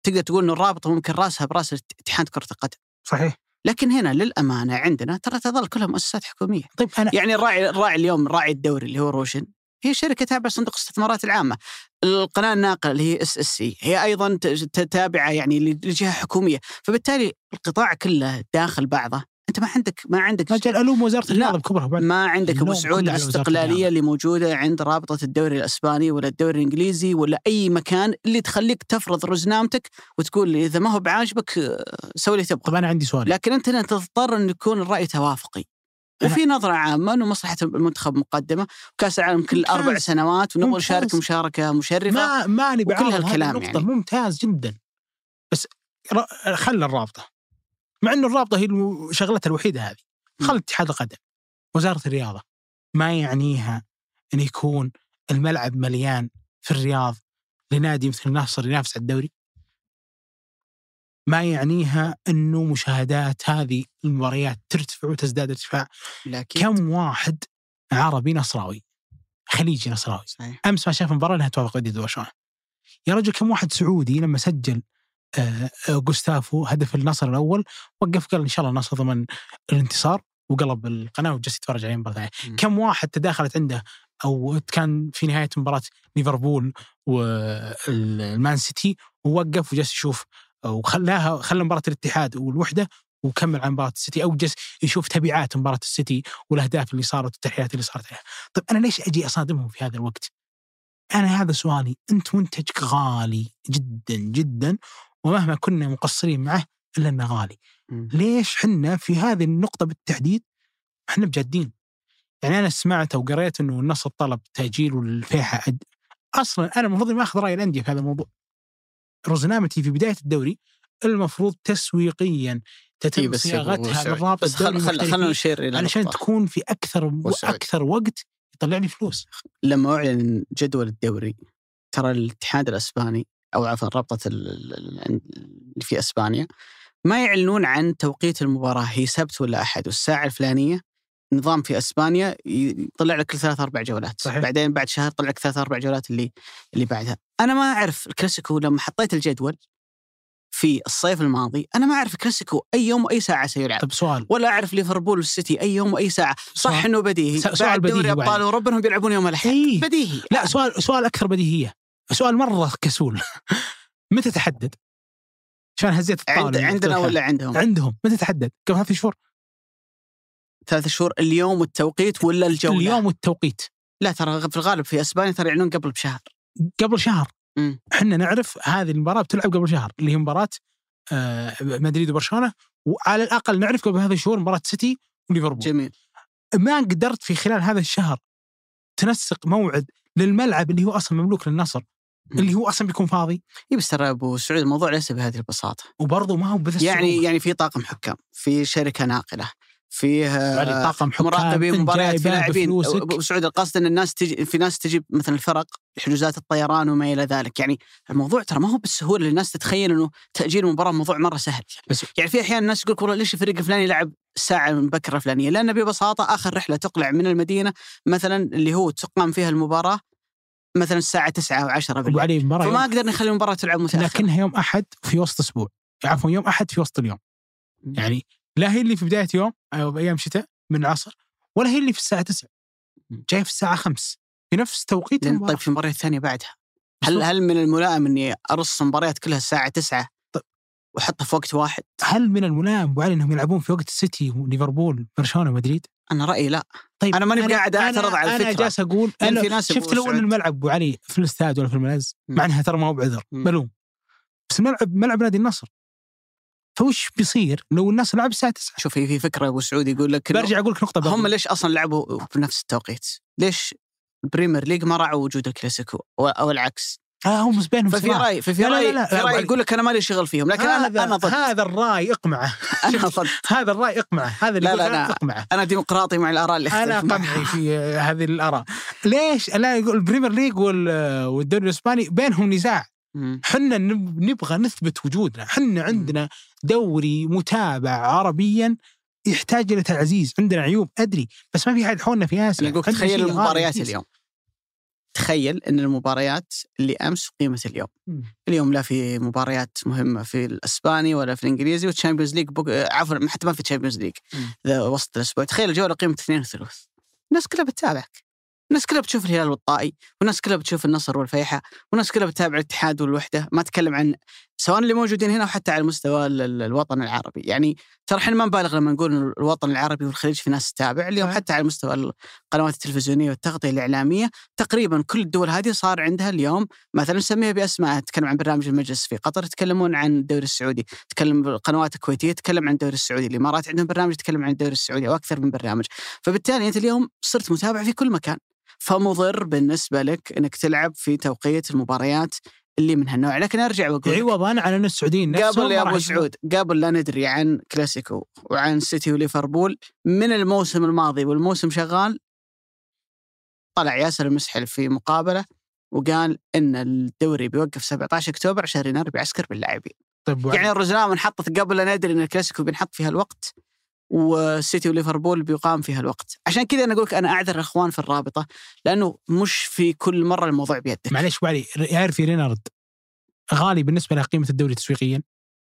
تقدر تقول إنه الرابطة ممكن رأسها برأس اتحاد كرة القدم. صحيح. لكن هنا للأمانة عندنا ترى تظل كلها مؤسسات حكومية. طيب أنا يعني الراعي الراعي اليوم راعي الدوري اللي هو روشن هي شركة تابعة صندوق الاستثمارات العامة، القناة الناقلة اللي هي اس اس سي هي أيضا تتابعة يعني لجهة حكومية، فبالتالي القطاع كله داخل بعضه. أنت ما عندك ما عندك مجال ألوم وزارة الرياضة بكبرها بعد. ما عندك أبو سعود الاستقلالية اللي موجودة عند رابطة الدوري الأسباني ولا الدوري الإنجليزي ولا أي مكان اللي تخليك تفرض رزنامتك وتقول لي إذا ما هو بعاجبك سوي اللي تبغى. طبعا عندي سؤال، لكن أنت هنا تضطر أن يكون الرأي توافقي وفي نظرة عامة أنه مصلحة المنتخب مقدمة، وكأس العالم كل ممتاز. أربع سنوات ونبغى نشارك مشاركة مشرفة. ما أنا بعارض هذه النقطة يعني. ممتاز جدا، بس خلى الرابطة، مع أنه الرابطة هي شغلتها الوحيدة هذه، خلى اتحاد القدم وزارة الرياضة ما يعنيها أن يكون الملعب مليان في الرياض لنادي مثل النصر ينافس على الدوري، ما يعنيها أنه مشاهدات هذه المباريات ترتفع وتزداد ارتفاع. كم واحد عربي نصراوي خليجي نصراوي صحيح. أمس ما شاف مباراة لها توافق وديد وشوان يا رجل. كم واحد سعودي لما سجل آه غوستافو هدف النصر الأول وقف قال إن شاء الله النصر ضمن الانتصار وقلب القناة وجلس يتفرج عليه مباراة ثانية. كم واحد تداخلت عنده أو كان في نهاية مباراة ليفربول والمان سيتي ووقف وجلس يشوف وخلاها خلى مباراة الاتحاد والوحدة وكمل عن مباراة السيتي، أو جس يشوف تبعات مباراة السيتي والأهداف اللي صارت والتحيات اللي صارت عليها. طيب أنا ليش أجي أصادمهم في هذا الوقت؟ أنا هذا سؤالي. أنت منتجك غالي جدا جدا ومهما كنا مقصرين معه إلا أنه غالي. م. ليش حنا في هذه النقطة بالتحديد حنا بجدين؟ يعني أنا سمعت أو قريت أنه النصر طلب تأجيل والفيحة أد... أصلا أنا المفروض ما أخذ رأي الأندية في هذا الموضوع. رزنامتي في بداية الدوري المفروض تسويقيا تتم صياغتها للرابطة خلنا نشير إلى علشان تكون في أكثر وأكثر وقت يطلع لي فلوس. لما أعلن جدول الدوري ترى الاتحاد الأسباني أو عفوا رابطة اللي في أسبانيا ما يعلنون عن توقيت المباراة، هي سبت ولا أحد والساعة الفلانية. نظام في أسبانيا يطلع لك كل ثلاث أربع جولات. صحيح. بعدين بعد شهر طلع لك ثلاث أربع جولات اللي اللي بعدها. أنا ما أعرف الكلاسيكو، لما حطيت الجدول في الصيف الماضي أنا ما أعرف الكلاسيكو أي يوم وأي ساعة سيلعب. طب سؤال. ولا أعرف ليفربول والسيتي أي يوم وأي ساعة. صح إنه بديهي. سؤال بديهي. أبطال أوروبا هم بيلعبون يوم الأحد. إيه. بديهي. لا سؤال سؤال أكثر بديهية. سؤال مرة كسول. متى تحدد؟ شان هزيت الطاولة. عند عندنا ولا عندهم؟ عندهم. متى تحدد؟ قبل هذا في شهور. ثلاثة شهور اليوم والتوقيت ولا الجولة؟ اليوم والتوقيت. لا ترى في الغالب في أسبانيا ترى يعلنون قبل بشهر. قبل شهر. مم. احنا نعرف هذه المباراة بتلعب قبل شهر اللي هي مباراة آه مدريد وبرشلونة، وعلى الأقل نعرف قبل هذا الشهور مباراة سيتي وليفربول. جميل. ما قدرت في خلال هذا الشهر تنسق موعد للملعب اللي هو أصلا مملوك للنصر، اللي هو أصلا بيكون فاضي. إيه بس ترى أبو سعود الموضوع ليس بهذه البساطة، وبرضه ما هو بس يعني يعني في طاقم حكام، في شركة ناقلة، فيه طاقم مراقبين مباريات، في لاعبين. أبو سعود القصد أن الناس تجي، في ناس تجيب مثل الفرق حجوزات الطيران وما إلى ذلك. يعني الموضوع ترى ما هو بالسهولة اللي الناس تتخيل أنه تأجيل مباراة موضوع مرة سهل. بس يعني في أحيان الناس يقول والله ليش الفريق الفلاني لعب ساعة من بكرة فلانية، لأن ببساطة آخر رحلة تقلع من المدينة مثلا اللي هو تقام فيها المباراة مثلا الساعة تسعة أو عشرة بالليل، فما أقدر نخلي المباراة تلعب متأخر، لكنها يوم أحد في وسط أسبوع، عفوا يوم أحد في وسط اليوم. يعني لا هي اللي في بداية يوم أو بأيام شتاء من العصر، ولا هي اللي في الساعة تسعة، جاي في الساعة خمس في نفس توقيت المباراة. طيب في المباراة الثانية بعدها هل هل من الملائم إني أرص مباريات كلها الساعة تسعة طيب وحطها في وقت واحد؟ هل من الملائم وعلى إنهم يلعبون في وقت السيتي وليفربول برشلونة مدريد؟ أنا رأيي لا. طيب أنا ماني قاعد أعترض على الفكرة، أنا جالس أقول أنا شفت لو إن الملعب وعلي في الاستاد ولا في الملاز معناها ترى ما هو بعذر ملوم، بس الملعب ملعب نادي النصر، فوش بيصير لو الناس لعب الساعة تسعة؟ شوف في فكرة أبو سعود يقول لك، برجع أقول لك نقطة بقى. هم ليش أصلا لعبوا في نفس التوقيت؟ ليش البريمير ليج ما راعوا وجود الكلاسيكو أو العكس؟ آه هم بينهم في رأي، في رأي في رأي يقول لك أنا مالي شغل فيهم، لكن هذا أنا ضد هذا الرأي أقمعه. أنا ضد هذا الرأي أقمعه، هذا اللي أنا أقمعه، أنا ديمقراطي مع الآراء اللي أنا قمعي في هذه الآراء. ليش أنا يقول البريمير ليج والدوري الإسباني بينهم نزاع، حنا نبغى نثبت وجودنا، حنا عندنا دوري متابع عربيا يحتاج إلى تعزيز، عندنا عيوب أدري بس ما في حد حولنا في آسيا. تخيل المباريات اليوم، تخيل أن المباريات اللي أمس قيمت اليوم. م. اليوم لا في مباريات مهمة في الأسباني ولا في الإنجليزي والتشامبيونز ليج بوك... عفوا حتى ما في تشامبيونز ليج ذا وسط الأسبوع. تخيل الجولة قيمة اثنين وثلاث، الناس كلها بتتابعك، الناس كلها بتشوف الهلال والطائي، والناس كلها بتشوف النصر والفيحة، والناس كلها بتتابع الاتحاد والوحدة. ما أتكلم عن سواء اللي موجودين هنا وحتى على مستوى الوطن العربي. يعني ترى حين ما نبالغ لما نقول الوطن العربي والخليج في ناس تتابع اليوم، حتى على مستوى القنوات التلفزيونية والتغطية الإعلامية تقريبا كل الدول هذه صار عندها اليوم مثلا نسميها بأسماء. تتكلم عن برنامج المجلس في قطر يتكلمون عن الدوري السعودي، تتكلم القنوات الكويتية تتكلم عن الدوري السعودي، الإمارات عندهم برنامج يتكلم عن الدوري السعودي وأكثر من برنامج. فبالتالي أنت اليوم صرت متابع في كل مكان، فمضر بالنسبة لك أنك تلعب في توقيت المباريات اللي من هالنوع. لكن أرجع وأقول عوضاً على أن السعوديين قبل يا أبو سعود قبل لا ندري عن كلاسيكو وعن سيتي وليفربول من الموسم الماضي والموسم شغال، طلع ياسر المسحل في مقابلة وقال أن الدوري بيوقف سبعة عشر أكتوبر عشان رينارد بيعسكر باللاعبين. طيب يعني الرزنامة انحطت قبل لا ندري أن الكلاسيكو بنحط فيها الوقت والسيتي وليفربول بيقام فيها الوقت. عشان كذا أنا أقولك أنا أعذر الأخوان في الرابطة، لأنه مش في كل مرة الموضوع بيدك. معليش وعلي يعرف رينارد غالي بالنسبة له قيمة الدوري تسويقيا،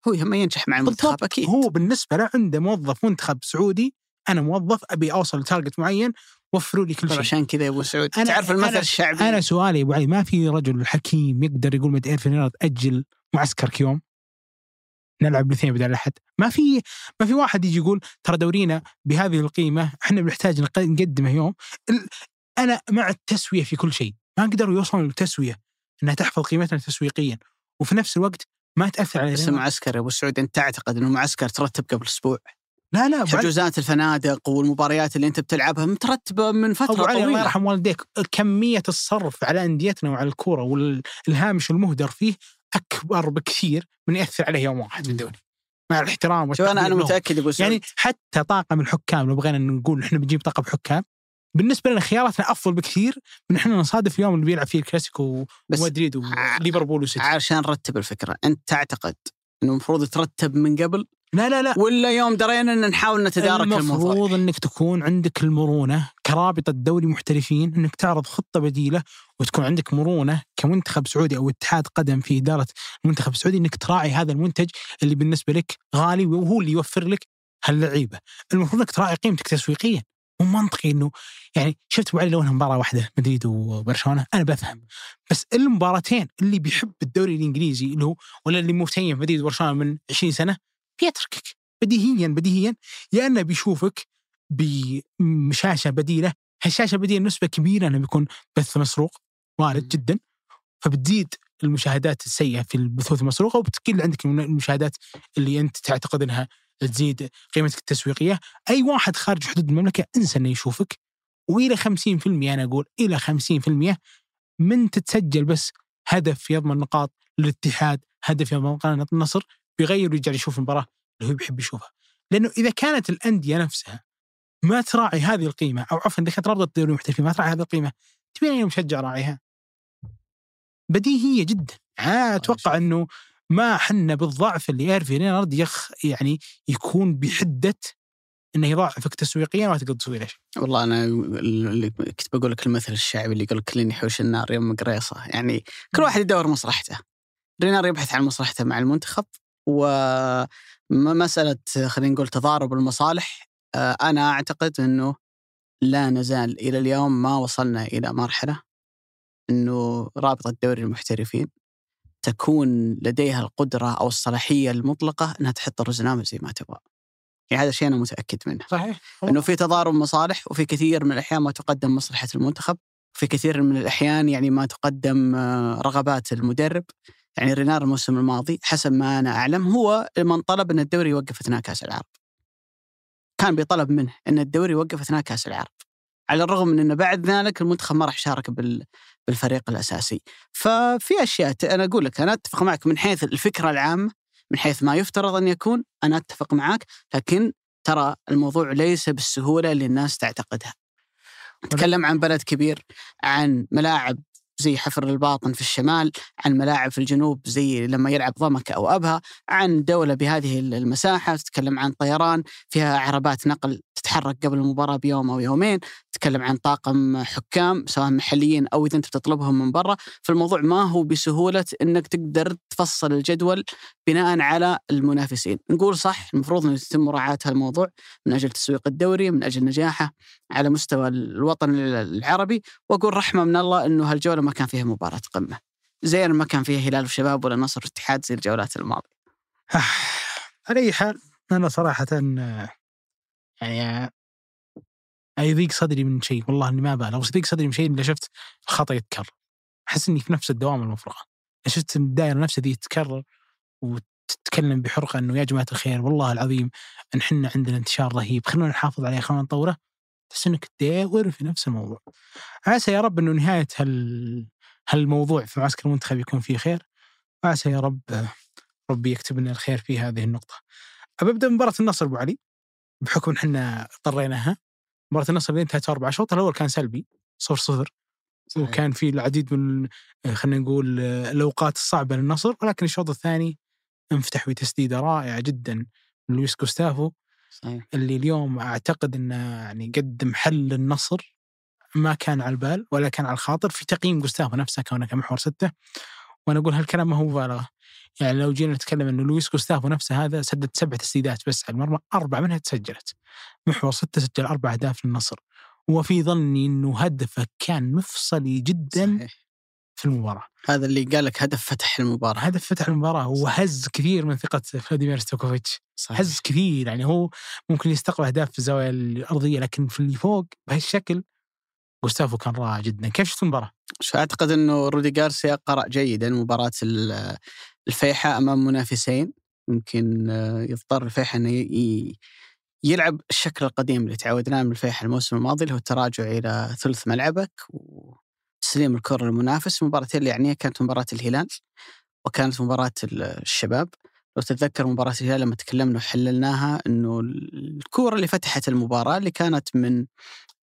هو هم ينجح مع المنتخب أكيد، هو بالنسبة له عنده موظف منتخب سعودي، أنا موظف أبي أوصل لتارجت معين وفروا لي كل شيء. عشان كذا يا أبو سعود تعرف المثل الشعبي. أنا سؤالي أبو علي، ما في رجل حكيم يقدر يقول مد إيرف رينارد أجل معسكرك يوم نلعب الاثنين بدل الأحد؟ ما في ما في واحد يجي يقول ترى دورينا بهذه القيمة احنا بنحتاج نقدمه يوم. أنا مع التسوية في كل شيء، ما قدروا يوصلوا للتسوية أنها تحفظ قيمتنا تسويقيا وفي نفس الوقت ما تأثر على. بس معسكر يا أبو سعود، أنت تعتقد أنه معسكر ترتب قبل أسبوع؟ لا لا، حجوزات الفنادق والمباريات اللي أنت بتلعبها مترتبة من فترة طويلة. الله يرحم والديك، كمية الصرف على أنديتنا وعلى الكرة والهامش والمهدر فيه أكبر بكثير من يأثر عليه يوم واحد من دوري، مع الاحترام والتقدير. أنا أنا متأكد أبو سعود يعني حتى طاقم الحكام لو بغينا نقول إحنا بنجيب طاقم حكام بالنسبة لنا خياراتنا أفضل بكثير من إحنا نصادف يوم اللي بيلعب فيه الكلاسيكو ومدريد وليفربول وسيتي. عشان نرتب الفكرة، أنت تعتقد إنه المفروض ترتب من قبل؟ لا لا لا، ولا يوم درينا إن نحاول نتدارك الموضوع. المفروض إنك تكون عندك المرونة كرابطة دوري محترفين، إنك تعرض خطة بديلة وتكون عندك مرونة كمنتخب سعودي أو اتحاد قدم في إدارة المنتخب السعودي إنك تراعي هذا المنتج اللي بالنسبة لك غالي وهو اللي يوفر لك هاللعيبة. المفروض إنك تراعي قيمتك تسويقيا، ومنطقي إنه يعني شفت بعلي لو إنها مباراة واحدة مدريد وبرشلونة أنا بفهم، بس المباراتين اللي بيحب الدوري الإنجليزي اللي هو ولا اللي متيم مدريد وبرشلونة من عشرين سنة بيتركك بديهيا بديهيا، لأنه بيشوفك بشاشة بديلة. هالشاشة بديلة نسبة كبيرة أنه بيكون بث مسروق وارد جدا، فبتزيد المشاهدات السيئة في البثوث المسروقة وبتقل عندك من المشاهدات اللي أنت تعتقد أنها تزيد قيمتك التسويقية. أي واحد خارج حدود المملكة انسى أنه يشوفك، وإلى خمسين بالمئة أنا أقول إلى خمسين بالمئة من تتسجل بس هدف يضمن نقاط للاتحاد، هدف يضمن نقاط النصر، بيغير ويرجع يشوف المباراة اللي هو بيحب يشوفها. لأنه إذا كانت الأندية نفسها ما تراعي هذه القيمة، أو عفوا إذا كانت رابطة الدوري المحترفين ما تراعي هذه القيمة، تبين أنه مشجع راعيها بديهية جدا. أتوقع أنه ما حنا بالضعف اللي يعرفه رينارد يخ يعني يكون بحدة إنه يضاعفك تسويقيا ولا تقدر تسوي ليش. والله أنا اللي كنت بقول لك المثل الشعبي اللي يقول كلين يحوش النار يوم قريصة، يعني كل واحد يدور مصلحته. رينارد يبحث عن مصلحته مع المنتخب، ومسألة خلينا نقول تضارب المصالح أنا أعتقد أنه لا نزال إلى اليوم ما وصلنا إلى مرحلة أنه رابطة الدوري المحترفين تكون لديها القدرة أو الصلاحية المطلقة أنها تحط البرنامج زي ما تبغى. يعني هذا الشيء أنا متأكد منه. صحيح. أنه في تضارب مصالح، وفي كثير من الأحيان ما تقدم مصلحة المنتخب، وفي كثير من الأحيان يعني ما تقدم رغبات المدرب. يعني رينار الموسم الماضي حسب ما أنا أعلم هو من طلب أن الدوري يوقف أثناء كأس العرب. كان بيطلب منه أن الدوري يوقف أثناء كأس العرب، على الرغم من أنه بعد ذلك المنتخب ما راح يشارك بال بالفريق الأساسي. ففي أشياء أنا أقول لك أنا أتفق معك من حيث الفكرة العامة، من حيث ما يفترض أن يكون أنا أتفق معك، لكن ترى الموضوع ليس بالسهولة اللي الناس تعتقدها. نتكلم عن بلد كبير، عن ملاعب زي حفر الباطن في الشمال، عن ملاعب في الجنوب زي لما يلعب ضمك أو أبها، عن دولة بهذه المساحة. تتكلم عن طيران فيها عربات نقل تتحرك قبل المباراة بيوم أو يومين، تتكلم عن طاقم حكام سواء محليين أو إذا أنت بتطلبهم من برا. فالموضوع ما هو بسهولة أنك تقدر تفصل الجدول بناء على المنافسين. نقول صح المفروض أن يتم مراعاة هالموضوع من أجل تسويق الدوري، من أجل نجاحه على مستوى الوطن العربي. وأقول رحمة من الله أنه هالجولة ما كان فيها مباراة قمة، زي ما كان فيها هلال وشباب ولا نصر والاتحاد زي الجولات الماضية. على أي حال أنا صراحة يعني يضيق صدري من شيء، والله إني ما بالغ، بس يضيق صدري من شيء اللي شفت الخطأ يتكرر. أحس إني في نفس الدوام المفرغة، شفت الدائرة نفسها دي تتكرر وتتكلم بحرقة إنه يا جماعة الخير والله العظيم إن حنا عندنا انتشار رهيب، خلونا نحافظ عليه، خلونا نطوره. تحس إنك تداور في نفس الموضوع. عسى يا رب إنه نهاية هال هالموضوع في معسكر المنتخب يكون فيه خير، وعسى يا رب ربي يكتب لنا الخير في هذه النقطة. أبدأ مباراة النصر أبو علي بحكم إحنا اضطريناها. مباراة النصر اللي انتهت أربع شوط، الأول كان سلبي صفر صفر، وكان في العديد من خلينا نقول الأوقات الصعبة للنصر، ولكن الشوط الثاني انفتح بتسديدة رائعة جدا لويس غوستافو اللي اليوم أعتقد إنه يعني قدم حل للنصر ما كان على البال ولا كان على الخاطر في تقييم غوستافو نفسه كونه كمحور ستة. وأنا أقول هالكلام ما هو مبالغة، يعني لو جينا نتكلم إنه لويس غوستافو نفسه هذا سدد سبع تسديدات بس على المرمى، أربع منها تسجلت، محور ستة سجل أربع أهداف للنصر، وفي ظني إنه هدفه كان مفصلي جدا. صحيح. في المباراة هذا اللي قالك هدف فتح المباراة، هدف فتح المباراة. هو هز كثير من ثقة فلاديمير ستوكوفيتش، هز كثير، يعني هو ممكن يستقبل أهداف في الزاوية الأرضية لكن في اللي فوق بهالشكل غوستافو كان رائع جدا. كيف شفت المباراة؟ أعتقد إنه رودي غارسيا قرأ جيدا مباراة الفيحة أمام منافسين ممكن يضطر الفيحة إنه يلعب الشكل القديم اللي تعودناه من الفيحة الموسم الماضي، اللي هو التراجع إلى ثلث ملعبك وتسليم الكرة للمنافس. المباراتين اللي يعنيها كانت مباراة الهلال وكانت مباراة الشباب. لو تتذكر مباراة الهلال لما تكلمنا وحللناها إنه الكرة اللي فتحت المباراة اللي كانت من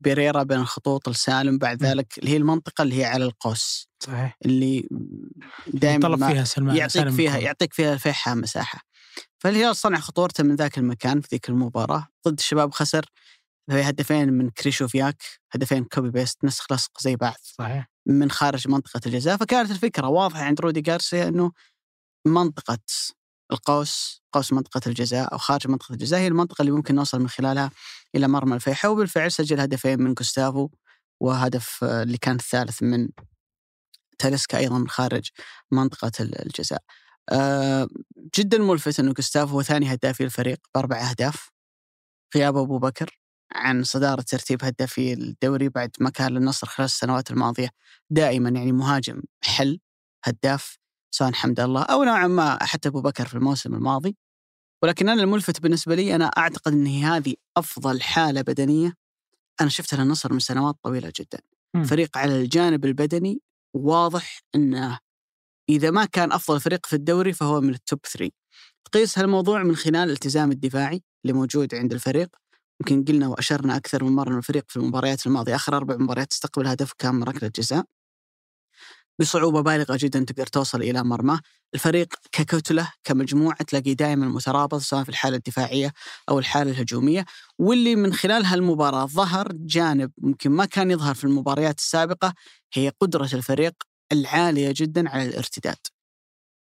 بيريرا بين الخطوط السالم بعد ذلك اللي هي المنطقة اللي هي على القوس. صحيح. اللي دائما يعطيك فيها يعطيك فيها الفيحة مساحة. فالهلال صنع خطورته من ذاك المكان في ذيك المباراة. ضد الشباب خسر هدفين من كريشوفياك، هدفين كوبي بيست نسخ لصق زي بعض. صحيح. من خارج منطقة الجزاء. فكانت الفكرة واضحة عند رودي غارسيا أنه منطقة القوس، قوس منطقة الجزاء أو خارج منطقة الجزاء، هي المنطقة اللي ممكن نوصل من خلالها إلى مرمى الفيحة. وبالفعل سجل هدفين من غوستافو وهدف اللي كان الثالث من تاليسكا أيضا من خارج منطقة الجزاء. أه جدا ملفت أنه غوستافو هو ثاني هداف الفريق بأربع أهداف، غياب أبو بكر عن صدارة ترتيب هدافي الدوري بعد ما كان للنصر خلال السنوات الماضية دائما يعني مهاجم حل هداف سواء حمد الله أو نوعا ما حتى أبو بكر في الموسم الماضي. ولكن أنا الملفت بالنسبة لي أنا أعتقد أن هذه أفضل حالة بدنية أنا شفتها للنصر من سنوات طويلة جدا. م. فريق على الجانب البدني واضح أنه إذا ما كان أفضل فريق في الدوري فهو من التوب ثري. قيس هالموضوع من خلال الالتزام الدفاعي اللي موجود عند الفريق. يمكن قلنا وأشرنا أكثر من مرة أن الفريق في المباريات الماضية آخر أربع مباريات تستقبل هدف كان من ركلة جزاء بصعوبة بالغة جدا تقدر توصل إلى مرمى. الفريق ككتلة كمجموعة تلاقي دائما مترابط سواء في الحالة الدفاعية أو الحالة الهجومية، واللي من خلال هالمباراة ظهر جانب ممكن ما كان يظهر في المباريات السابقة هي قدرة الفريق العالية جدا على الارتداد.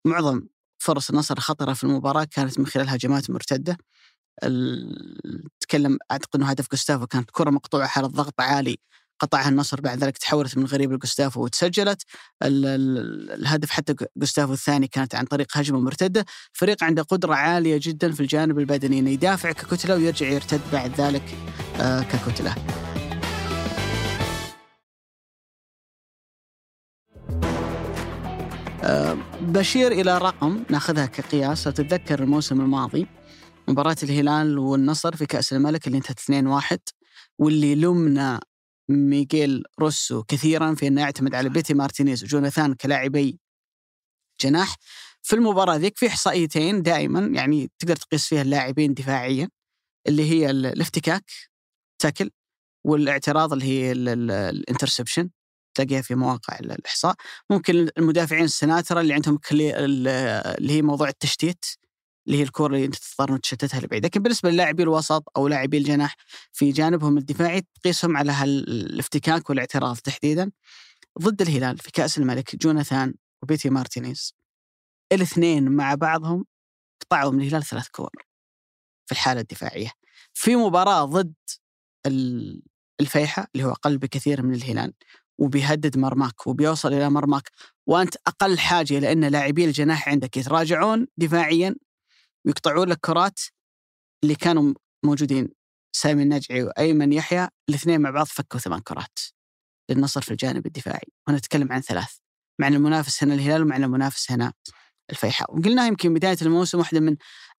معظم فرص النصر خطرة في المباراة كانت من خلال هجمات مرتدة. تكلم أعتقد أنه هدف غوستافو كانت كرة مقطوعة حالة ضغط عالي قطعها النصر، بعد ذلك تحولت من غريب لغوستافو وتسجلت الهدف. حتى غوستافو الثاني كانت عن طريق هجمة مرتدة. فريق عنده قدرة عالية جدا في الجانب البدني أنه يدافع ككتلة ويرجع يرتد بعد ذلك ككتلة. بشير إلى رقم ناخذها كقياس. أتذكر الموسم الماضي مباراة الهلال والنصر في كأس الملك اللي انتهت اثنين واحد، واللي لمنا ميغيل روسو كثيرا في أنه يعتمد على بيتي مارتينيز وجوناثان كلاعبي جناح في المباراة ذيك. في إحصائيتين دائما يعني تقدر تقيس فيها اللاعبين دفاعيا اللي هي الافتكاك تاكل والاعتراض اللي هي الانترسبشن، تلاقيها في مواقع الإحصاء. ممكن المدافعين السناترة اللي عندهم اللي هي موضوع التشتيت اللي هي الكرة اللي أنت تضطر تشتتها لبعيد. لكن بالنسبة للاعبي الوسط أو لاعبي الجناح في جانبهم الدفاعي تقيسهم على هالافتكاك والاعتراض تحديدا. ضد الهلال في كأس الملك جوناثان وبيتي مارتينيز الاثنين مع بعضهم قطعوا من الهلال ثلاث كور في الحالة الدفاعية. في مباراة ضد الفيحة اللي هو أقل بكثير من الهلال وبيهدد مرماك وبيوصل إلى مرماك، وأنت أقل حاجة لأن لاعبي الجناح عندك يتراجعون دفاعيا ويقطعون لك كرات اللي كانوا موجودين سامي النجعي وأيمن يحيى الاثنين مع بعض فكوا ثمان كرات للنصر في الجانب الدفاعي. ونتكلم عن ثلاث مع المنافس هنا الهلال ومع المنافس هنا الفيحاء. وقلنا يمكن بداية الموسم واحدة من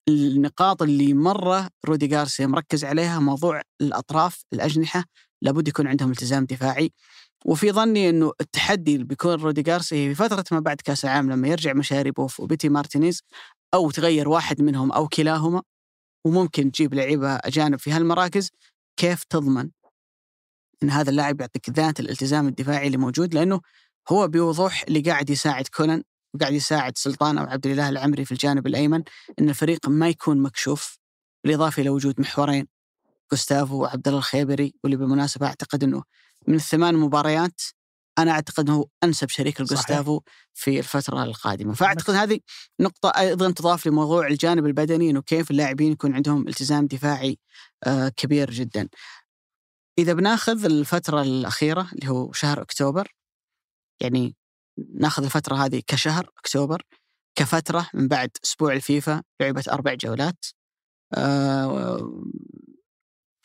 النقاط اللي مرة رودي غارسيا مركز عليها موضوع الأطراف الأجنحة لابد يكون عندهم التزام دفاعي. وفي ظني أنه التحدي اللي بيكون رودي غارسيا في فترة ما بعد كأس العالم لما يرجع مشاريبوف وبيتي مارتينيز أو تغير واحد منهم أو كلاهما وممكن تجيب لعيبة أجانب في هالمراكز، كيف تضمن أن هذا اللاعب يعطيك ذات الالتزام الدفاعي اللي موجود؟ لأنه هو بوضوح اللي قاعد يساعد كونن وقاعد يساعد سلطان أو عبد الله العمري في الجانب الأيمن أن الفريق ما يكون مكشوف، بالإضافة إلى وجود محورين غوستافو وعبد الله الخيبري، واللي بالمناسبة أعتقد أنه من الثمان مباريات أنا أعتقد أنه أنسب شريك الغوستافو في الفترة القادمة. فأعتقد هذه نقطة أيضا تضاف لموضوع الجانب البدني أنه كيف اللاعبين يكون عندهم التزام دفاعي كبير جدا. إذا بناخذ الفترة الأخيرة اللي هو شهر أكتوبر، يعني ناخذ الفترة هذه كشهر أكتوبر كفترة من بعد أسبوع الفيفا لعبت أربع جولات،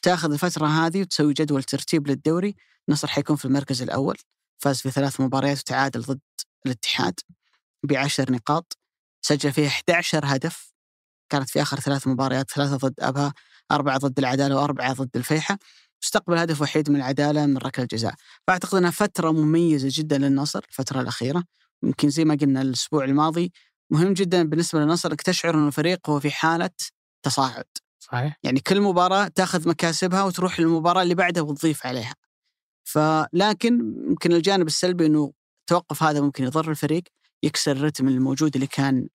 تأخذ الفترة هذه وتسوي جدول ترتيب للدوري. النصر حيكون في المركز الأول، فاز في ثلاث مباريات وتعادل ضد الاتحاد بعشر نقاط، سجل فيه أحد عشر هدف، كانت في آخر ثلاث مباريات ثلاثة ضد أبها، أربعة ضد العدالة وأربعة ضد الفيحة، استقبل هدف وحيد من العدالة من ركلة جزاء. فأعتقد أنها فترة مميزة جدا للنصر الفترة الأخيرة. ممكن زي ما قلنا الأسبوع الماضي مهم جدا بالنسبة للنصر إنك تشعر أن الفريق هو في حالة تصاعد. صحيح. يعني كل مباراة تأخذ مكاسبها وتروح للمباراة اللي بعدها وتضيف عليها. فلكن ممكن الجانب السلبي أنه توقف هذا ممكن يضر الفريق، يكسر الرتم الموجود اللي كان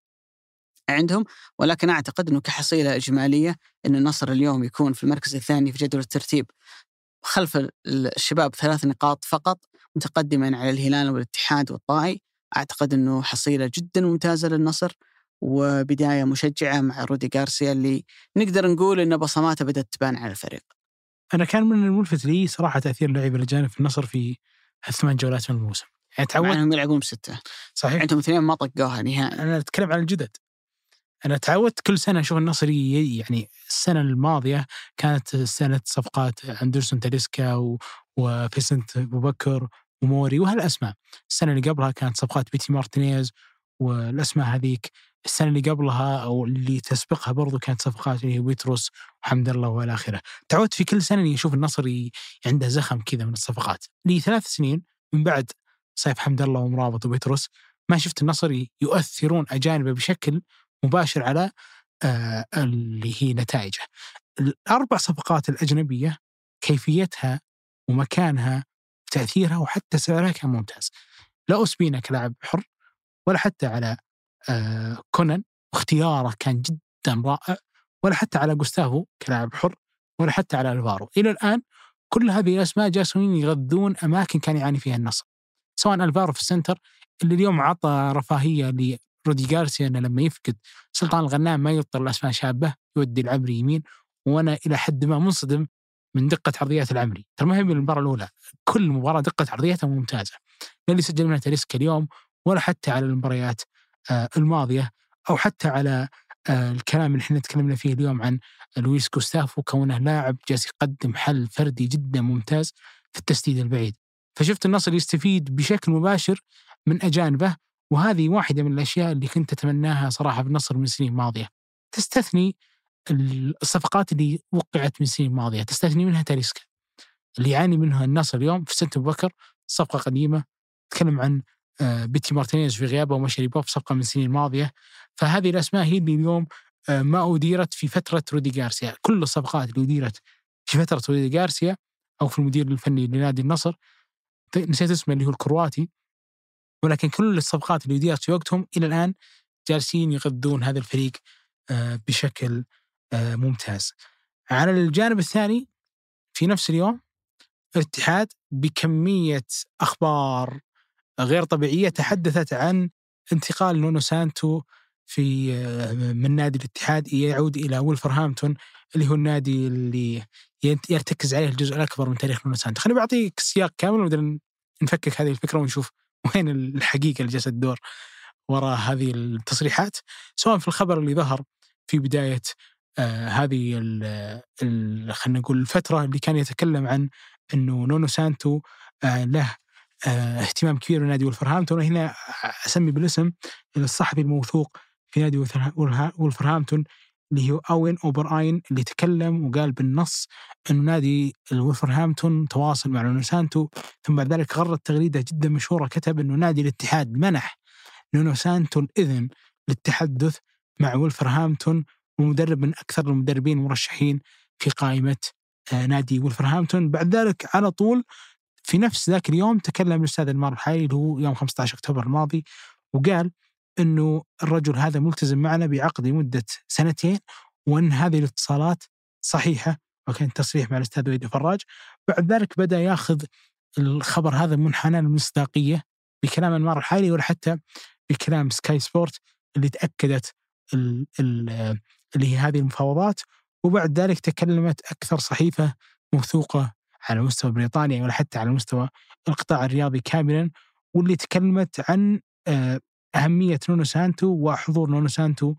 عندهم. ولكن أعتقد أنه كحصيلة إجمالية أن النصر اليوم يكون في المركز الثاني في جدول الترتيب خلف الشباب ثلاث نقاط فقط، متقدما على الهلال والاتحاد والطائي. أعتقد أنه حصيلة جدا ممتازة للنصر وبداية مشجعة مع رودي غارسيا اللي نقدر نقول أن بصماته بدأت تبان على الفريق. أنا كان من الملفت لي صراحة تأثير اللاعب الأجانب في النصر في الثمان جولات من الموسم. يعني تعودهم يلعبون بستة. صحيح. عندهم اثنين ما طقوها نهائي. أنا أتكلم عن الجدد. أنا تعودت كل سنة أشوف النصري، يعني السنة الماضية كانت سنة صفقات أندرسون تاليسكا وفيسنت أبو بكر وموري وهالأسماء. السنة اللي قبلها كانت صفقات بيتي مارتينيز والأسماء هذيك. السنة اللي قبلها أو اللي تسبقها برضو كانت صفقات اللي هي ويتروس وحمد الله وإلى آخره. تعودت في كل سنة أني أشوف النصري عنده زخم كذا من الصفقات. لي ثلاث سنين من بعد صيف حمد الله ومرابط وبيتروس ما شفت النصري يؤثرون أجانبه بشكل مباشر على آه اللي هي نتائجه. الأربع صفقات الأجنبية كيفيتها ومكانها وتأثيرها وحتى سعرها كان ممتاز، لا أسبينا كلاعب حر ولا حتى على آه كونن واختياره كان جدا رائع، ولا حتى على غوستافو كلاعب حر، ولا حتى على ألفارو. إلى الآن كل هذه الأسماء جاسمين يغذون أماكن كان يعاني فيها النصر، سواء ألفارو في السنتر اللي اليوم عطى رفاهية ل رودي غارسيا أنه لما يفقد سلطان الغنام ما يضطر الأسماء شابة يودي العمري يمين، وأنا إلى حد ما منصدم من دقة عرضيات العمري. ترى ما هي من المباراة الأولى، كل مباراة دقة عرضياتها ممتازة، لا اللي سجل منها تاليسكا اليوم ولا حتى على المباريات آه الماضية، أو حتى على آه الكلام اللي احنا تكلمنا فيه اليوم عن لويس غوستافو كونه لاعب جالس يقدم حل فردي جدا ممتاز في التسديد البعيد. فشفت النصر يستفيد بشكل مباشر من أجانبه، وهذه واحدة من الأشياء اللي كنت أتمناها صراحة بالنصر من سنين ماضية. تستثني الصفقات اللي وقعت من سنين ماضية، تستثني منها تاليسكا اللي يعاني منها النصر اليوم. في سنة أبو بكر صفقة قديمة، تكلم عن بيتي مارتينيز في غيابه ومشاريبوف صفقة من سنين ماضية. فهذه الأسماء هي اللي اليوم ما أديرت في فترة رودي غارسيا. كل الصفقات اللي أديرت في فترة رودي غارسيا أو في المدير الفني لنادي النصر، نسيت اسمه اللي هو الكرواتي، ولكن كل الصفقات اللي وديت في وقتهم إلى الآن جالسين يغذون هذا الفريق بشكل ممتاز. على الجانب الثاني في نفس اليوم الاتحاد بكمية أخبار غير طبيعية تحدثت عن انتقال نونو سانتو في من نادي الاتحاد يعود إلى ولفرهامبتون، اللي هو النادي اللي يرتكز عليه الجزء الأكبر من تاريخ نونو سانتو. خليني بعطيك سياق كامل ونقدر نفكك هذه الفكرة ونشوف وين الحقيقة اللي جالسة تدور وراء هذه التصريحات، سواء في الخبر اللي ظهر في بداية آه هذه خلينا نقول الفترة اللي كان يتكلم عن إنه نونو سانتو آه له آه اهتمام كبير بنادي ولفرهامبتون. هنا أسمي بالاسم الصحفي الموثوق في نادي ولفرهامبتون اللي هو أوين أوبراين، اللي تكلم وقال بالنص أن نادي ولفرهامبتون تواصل مع نونو سانتو، ثم بعد ذلك غرد تغريدة جدا مشهورة كتب أنه نادي الاتحاد منح نونو سانتو الإذن للتحدث مع ولفرهامبتون، ومدرب من أكثر المدربين المرشحين في قائمة نادي ولفرهامبتون. بعد ذلك على طول في نفس ذاك اليوم تكلم الأستاذ انمار الحالي اللي هو يوم خمسة عشر أكتوبر الماضي، وقال أنه الرجل هذا ملتزم معنا بعقد لمدة سنتين، وأن هذه الاتصالات صحيحة، وكان تصريح مع الأستاذ وليد فراج. بعد ذلك بدأ ياخذ الخبر هذا منحنى المصداقية بكلام انمار الحالي ولا حتى بكلام سكاي سبورت اللي تأكدت ال ال اللي هي هذه المفاوضات. وبعد ذلك تكلمت أكثر صحيفة موثوقة على مستوى بريطانيا ولا حتى على مستوى القطاع الرياضي كاملا، واللي تكلمت عن آه أهمية نونو سانتو وحضور نونو سانتو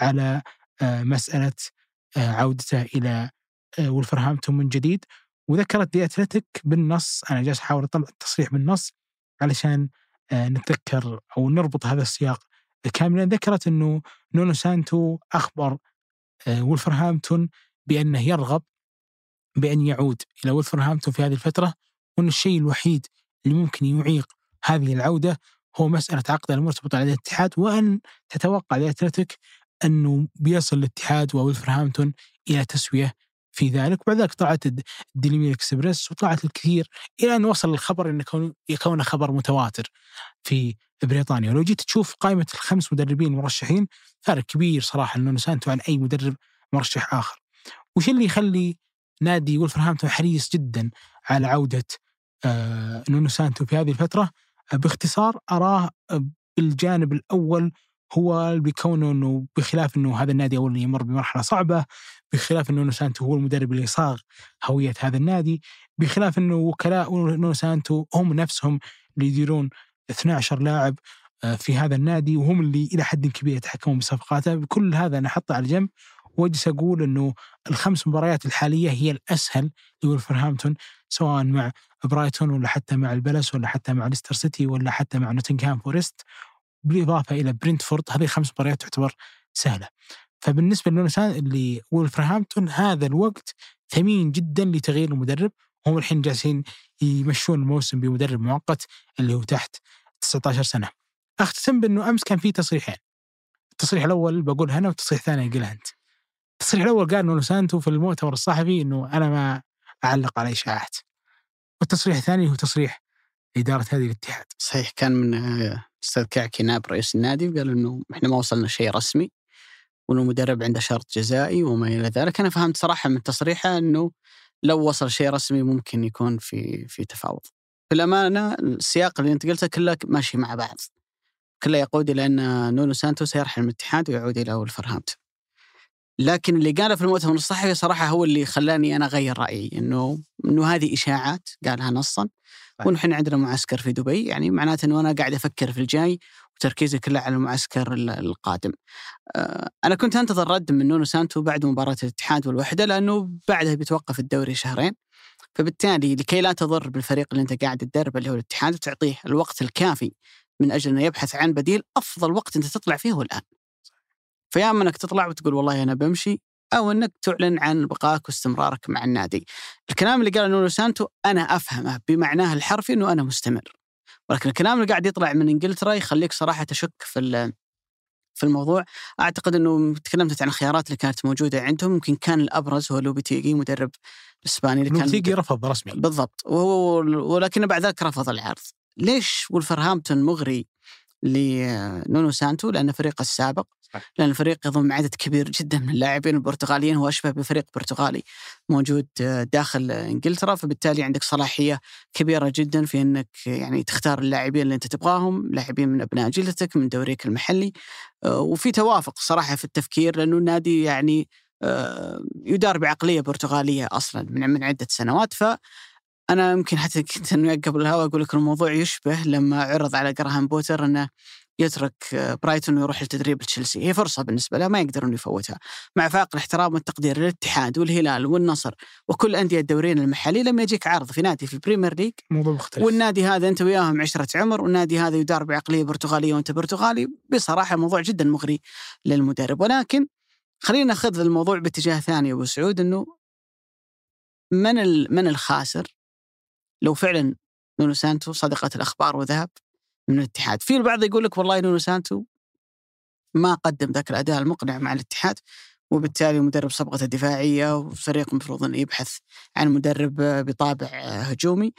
على مسألة عودته إلى ولفرهامبتون من جديد. وذكرت دي أتلتيك بالنص، أنا جالس أحاول أطلع التصريح بالنص علشان نتذكر أو نربط هذا السياق كاملا. ذكرت أنه نونو سانتو أخبر ولفرهامبتون بأنه يرغب بأن يعود إلى ولفرهامبتون في هذه الفترة، وأن الشيء الوحيد اللي ممكن يعيق هذه العودة هو مسألة عقد المرتبط على الاتحاد، وأن تتوقع الأتلتيك أنه بيصل الاتحاد وولفرهامبتون إلى تسوية في ذلك. بعد ذلك طلعت الديلي إكسبرس وطلعت الكثير، إلى أن وصل الخبر أن يكون خبر متواتر في بريطانيا. ولو جيت تشوف قائمة الخمس مدربين مرشحين، فارق كبير صراحة لنونو سانتو عن أي مدرب مرشح آخر. وش اللي يخلي نادي ولفرهامبتون حريص جدا على عودة آه نونو سانتو في هذه الفترة؟ باختصار أراه بالجانب الأول هو بكونه أنه بخلاف أنه هذا النادي أولا يمر بمرحلة صعبة، بخلاف أنه نونو سانتو هو المدرب اللي صاغ هوية هذا النادي، بخلاف أنه وكلاء نونو سانتو هم نفسهم اللي يديرون اثني عشر لاعب في هذا النادي وهم اللي إلى حد كبير يتحكموا بصفقاته. بكل هذا أنا حطه على جنب واجلس أقول أنه الخمس مباريات الحالية هي الأسهل لولفرهامبتون، سواء مع برايتون ولا حتى مع البلس ولا حتى مع ليستر سيتي ولا حتى مع نوتنغهام فورست، بالإضافة إلى برينتفورد. هذه خمس مباريات تعتبر سهلة. فبالنسبة لولفرهامبتون هذا الوقت ثمين جدا لتغيير المدرب. هم الحين جالسين يمشون الموسم بمدرب مؤقت اللي هو تحت تسعة عشر سنة. أختتم بأنه أمس كان فيه تصريحين، التصريح الأول بقولها أنا والتصريح الثاني يقولها أنت. التصريح الأول قال نونو سانتو في المؤتمر الصحفي أنه أنا ما أعلق على إشاعات، والتصريح الثاني هو تصريح إدارة هذه الاتحاد. صحيح كان من أستاذ كعكي نائب رئيس النادي، وقال أنه إحنا ما وصلنا شيء رسمي وأنه المدرب عنده شرط جزائي وما إلى ذلك. أنا فهمت صراحة من تصريحه أنه لو وصل شيء رسمي ممكن يكون في في تفاوض. في الأمانة السياق اللي أنت قلته كله ماشي مع بعض، كله يقود إلى أن نونو سانتو سيرحل من الاتحاد ويعود إلى ولفرهامبتون. لكن اللي قاله في المؤتمر الصحفي صراحة هو اللي خلاني أنا أغير رأيي، إنه إنه هذه إشاعات قالها نصا، ونحن عندنا معسكر في دبي، يعني معناته إنه أنا قاعد أفكر في الجاي وتركيزي كله على المعسكر القادم. أنا كنت أنتظر رد من نونو سانتو بعد مباراة الاتحاد والوحدة، لأنه بعدها بيتوقف الدوري شهرين، فبالتالي لكي لا تضر بالفريق اللي أنت قاعد تدربه اللي هو الاتحاد، وتعطيه الوقت الكافي من أجل أن يبحث عن بديل. أفضل وقت أنت تطلع فيه هو الآن، فيا أما أنك تطلع وتقول والله أنا بمشي، أو أنك تعلن عن بقائك واستمرارك مع النادي. الكلام اللي قاله نونو سانتو أنا أفهمه بمعناه الحرفي أنه أنا مستمر، ولكن الكلام اللي قاعد يطلع من إنجلترا يخليك صراحة تشك في في الموضوع. أعتقد أنه تكلمت عن الخيارات اللي كانت موجودة عندهم، ممكن كان الأبرز هو لوبيتيغي مدرب إسباني اللي كان لوبيتيغي رفض رسمي بالضبط، ولكن بعد ذلك رفض العرض. ليش ولفرهامبتون مغري لنونو سانتو؟ لأن فريق السابق، لأن الفريق يضم عدد كبير جدا من اللاعبين البرتغاليين، هو أشبه بفريق برتغالي موجود داخل إنجلترا، فبالتالي عندك صلاحية كبيرة جدا في أنك يعني تختار اللاعبين اللي أنت تبغاهم، لاعبين من أبناء جيلتك من دوريك المحلي. وفي توافق صراحة في التفكير، لأنه النادي يعني يدار بعقلية برتغالية أصلا من من عدة سنوات. ف أنا يمكن حتى كنت أنه قبل الهوا أقول لك الموضوع يشبه لما عرض على جراهام بوتر أنه يترك برايتون ويروح لتدريب تشيلسي. هي فرصة بالنسبة له ما يقدرون يفوتها، مع فاق الاحترام والتقدير للاتحاد والهلال والنصر وكل أندية الدورين المحلي. لما يجيك عرض في نادي في البريمير ليج موضوع مختلف، والنادي هذا أنت وياهم عشرة عمر، والنادي هذا يدار بعقلية برتغالية وأنت برتغالي، بصراحة موضوع جدا مغري للمدرب. ولكن خلينا نأخذ الموضوع باتجاه ثاني أبو سعود، أنه من من الخاسر لو فعلا نونو سانتو صدقت الأخبار وذهب من الاتحاد؟ في البعض يقول لك والله نونو سانتو ما قدم ذاك الأداء المقنع مع الاتحاد، وبالتالي مدرب صبغته دفاعية، وفريق مفروض أن يبحث عن مدرب بطابع هجومي.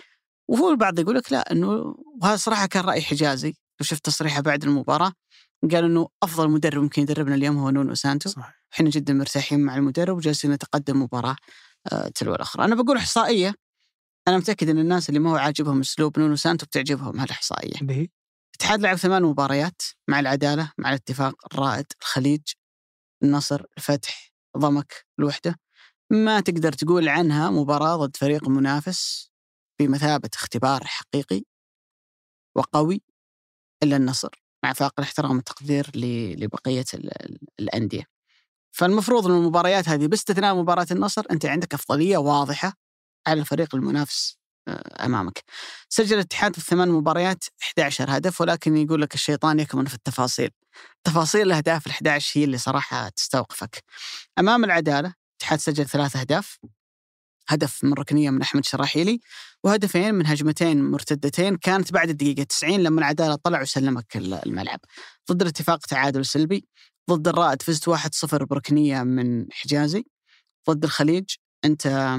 وفي البعض يقول لك لا، إنه وهذا صراحة كان رأي حجازي، وشفت تصريحه بعد المباراة قال إنه أفضل مدرب ممكن يدربنا اليوم هو نونو سانتو، إحنا جدا مرتاحين مع المدرب وجالسين نتقدم مباراة تلو الأخرى. أنا بقول إحصائية، أنا متأكد أن الناس اللي ما هو عاجبهم أسلوب نونو سانتو بتعجبهم هالإحصائية. الاتحاد لعب ثمان مباريات مع العدالة، مع الاتفاق، الرائد، الخليج، النصر، الفتح، ضمك، الوحدة. ما تقدر تقول عنها مباراة ضد فريق منافس بمثابة اختبار حقيقي وقوي إلا النصر، مع فاق الاحترام والتقدير لبقية الأندية. فالمفروض أن المباريات هذه باستثناء مباراة النصر أنت عندك أفضلية واضحة على الفريق المنافس أمامك. سجل الاتحاد في الثمان مباريات أحد عشر هدف، ولكن يقول لك الشيطان يكمن في التفاصيل. تفاصيل الأهداف الأحد عشر هي اللي صراحة تستوقفك. أمام العدالة الاتحاد سجل ثلاث أهداف، هدف من ركنية من أحمد شراحيلي، وهدفين من هجمتين مرتدتين كانت بعد الدقيقة تسعين لما العدالة طلع وسلمك الملعب. ضد الاتفاق تعادل سلبي، ضد الرائد فزت واحد صفر بركنية من حجازي، ضد الخليج أنت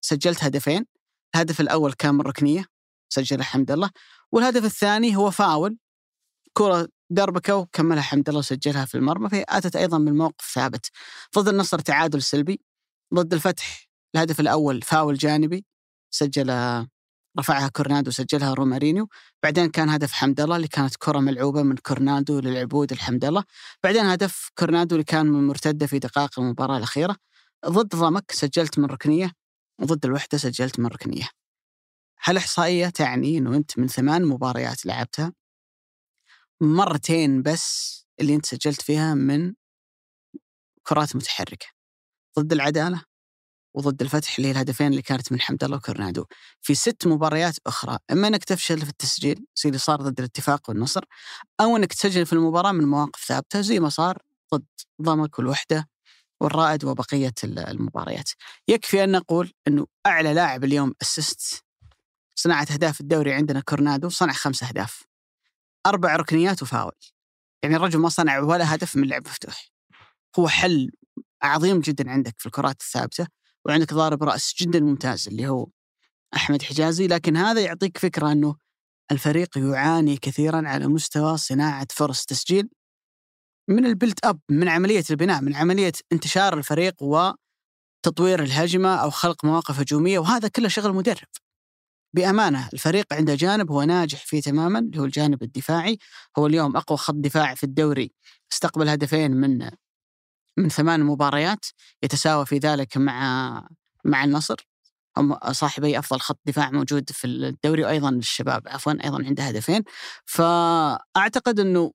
سجلت هدفين، الهدف الأول كان من ركنية سجله حمد الله، والهدف الثاني هو فاول كرة دربكة وكملها حمد الله وسجلها في المرمى، فهي آتت أيضا من موقف ثابت. ضد النصر تعادل سلبي، ضد الفتح الهدف الأول فاول جانبي سجل رفعها كورنادو سجلها رومارينيو، بعدين كان هدف حمد الله اللي كانت كرة ملعوبة من كورنادو للعبود الحمد الله، بعدين هدف كورنادو اللي كان من مرتدة في دقائق المباراة الأخيرة. ضد ضمك سجلت من ركنية، وضد الوحدة سجلت من ركنية. هل إحصائية تعني أنه أنت من ثمان مباريات لعبتها مرتين بس اللي انت سجلت فيها من كرات متحركة، ضد العدالة وضد الفتح اللي هي الهدفين اللي كانت من حمد الله وكورنادو. في ست مباريات أخرى إما أنك تفشل في التسجيل زي اللي صار ضد الاتفاق والنصر، أو أنك تسجل في المباراة من مواقف ثابتة زي ما صار ضد ضمك والوحدة والرائد وبقية المباريات. يكفي أن نقول أنه أعلى لاعب اليوم أسست صناعة أهداف الدوري عندنا كورنادو، صنع خمس أهداف، أربع ركنيات وفاول، يعني الرجل ما صنع ولا هدف من لعب مفتوح. هو حل عظيم جدا عندك في الكرات الثابتة، وعندك ضارب رأس جدا ممتاز اللي هو أحمد حجازي. لكن هذا يعطيك فكرة أنه الفريق يعاني كثيرا على مستوى صناعة فرص تسجيل من البلت أب، من عملية البناء، من عملية انتشار الفريق وتطوير الهجمة أو خلق مواقف هجومية، وهذا كله شغل مدرب. بأمانة الفريق عنده جانب هو ناجح فيه تماما اللي هو الجانب الدفاعي. هو اليوم أقوى خط دفاع في الدوري، استقبل هدفين من من ثمان مباريات، يتساوى في ذلك مع مع النصر، هم صاحبي أفضل خط دفاع موجود في الدوري، وأيضا الشباب عفوا أيضا عنده هدفين. فأعتقد أنه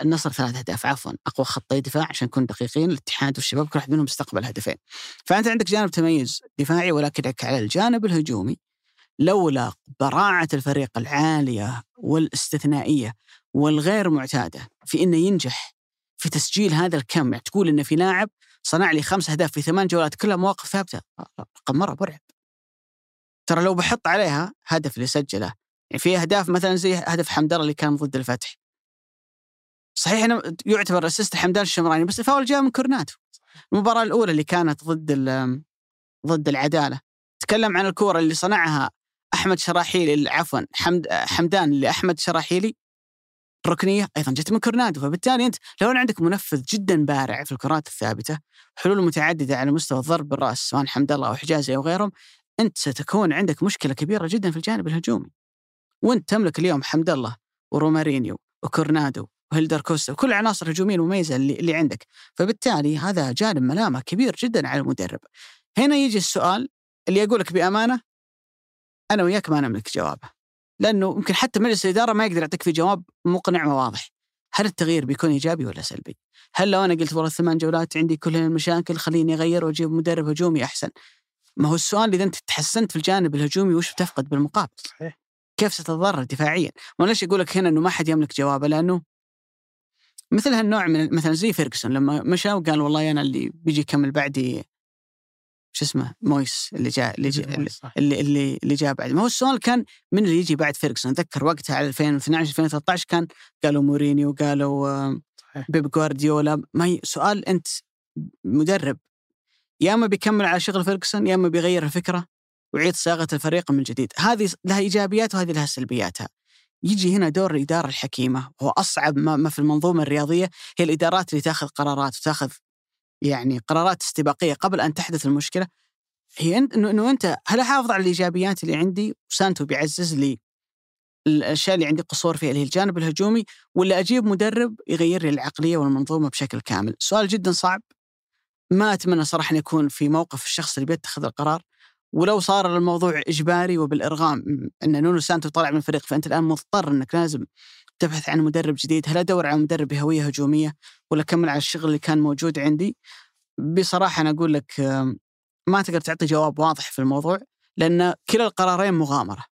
النصر ثلاث أهداف عفوا أقوى خطي دفاع عشان نكون دقيقين، الاتحاد والشباب كل واحد منهم استقبل هدفين. فأنت عندك جانب تميز دفاعي، ولكنك على الجانب الهجومي لولا براعة الفريق العالية والاستثنائية والغير معتادة في إنه ينجح في تسجيل هذا الكم. يعني تقول إن في لاعب صنع لي خمس أهداف في ثمان جولات كلها مواقف ثابتة، رقم مرة برعب. ترى لو بحط عليها هدف اللي سجله، يعني في أهداف مثلا زي هدف حمدان اللي كان ضد الفتح، صحيح أنه يعتبر أسست حمدان الشمراني، بس الفاول جاء من كورنادو. المباراة الأولى اللي كانت ضد ضد العدالة، تكلم عن الكورة اللي صنعها أحمد شراحيلي، عفوا حمد حمدان اللي أحمد شراحيلي، الركنية أيضاً جت من كورنادو. فبالتالي أنت لو عندك منفذ جداً بارع في الكرات الثابتة، حلول متعددة على مستوى ضرب الرأس سواء حمد الله أو حجازي أو غيرهم، أنت ستكون عندك مشكلة كبيرة جداً في الجانب الهجومي. وأنت تملك اليوم حمد الله ورومارينيو وكورنادو وهيلدر كوستا وكل عناصر هجومية مميزة اللي, اللي عندك. فبالتالي هذا جانب ملامة كبير جداً على المدرب. هنا يجي السؤال اللي أقولك بأمانة أنا وياك ما نملك جوابه، لأنه يمكن حتى مجلس الإدارة ما يقدر يعطيك في جواب مقنع وواضح. هل التغيير بيكون إيجابي ولا سلبي؟ هل لو أنا قلت ورا ثمان جولات عندي كل المشاكل خليني أغير وأجيب مدرب هجومي أحسن؟ ما هو السؤال، إذا أنت تحسنت في الجانب الهجومي وش بتفقد بالمقابل؟ صحيح. كيف ستتضرر دفاعيا؟ ما ليش يقولك هنا إنه ما حد يملك جوابه، لأنه مثل هالنوع من مثلا زي فيرغسون لما مشى وقال والله أنا اللي بيجي كمل بعدي شو اسمه مويس اللي جاء اللي اللي اللي, اللي جاء بعد. ما هو السؤال كان من اللي يجي بعد فيرغسون؟ أتذكر وقتها على ألفين واثناشر ألفين وثلاثطعش كان قالوا مورينيو وقالوا بيب غوارديولا. ما هي سؤال، أنت مدرب يا ما بيكمل على شغل فيرغسون يا ما بيغير الفكرة ويعيد صياغة الفريق من جديد. هذه لها إيجابيات وهذه لها سلبياتها. يجي هنا دور الإدارة الحكيمة، هو أصعب ما في المنظومة الرياضية هي الإدارات اللي تأخذ قرارات وتأخذ يعني قرارات استباقية قبل أن تحدث المشكلة. هي إنه إنه أنت هل حافظ على الإيجابيات اللي عندي وسانتو بيعزز لي الأشياء اللي عندي قصور فيها اللي هي الجانب الهجومي، ولا أجيب مدرب يغير لي العقلية والمنظومة بشكل كامل؟ سؤال جدا صعب، ما أتمنى صراحة أن يكون في موقف الشخص اللي بيتخذ القرار. ولو صار الموضوع إجباري وبالإرغام أن نونو سانتو طالع من الفريق، فأنت الآن مضطر أنك لازم تبحث عن مدرب جديد. هل أدور على مدرب بهوية هجومية ولا أكمل على الشغل اللي كان موجود عندي؟ بصراحة أنا أقول لك ما تقدر تعطي جواب واضح في الموضوع، لأن كلا القرارين مغامرة.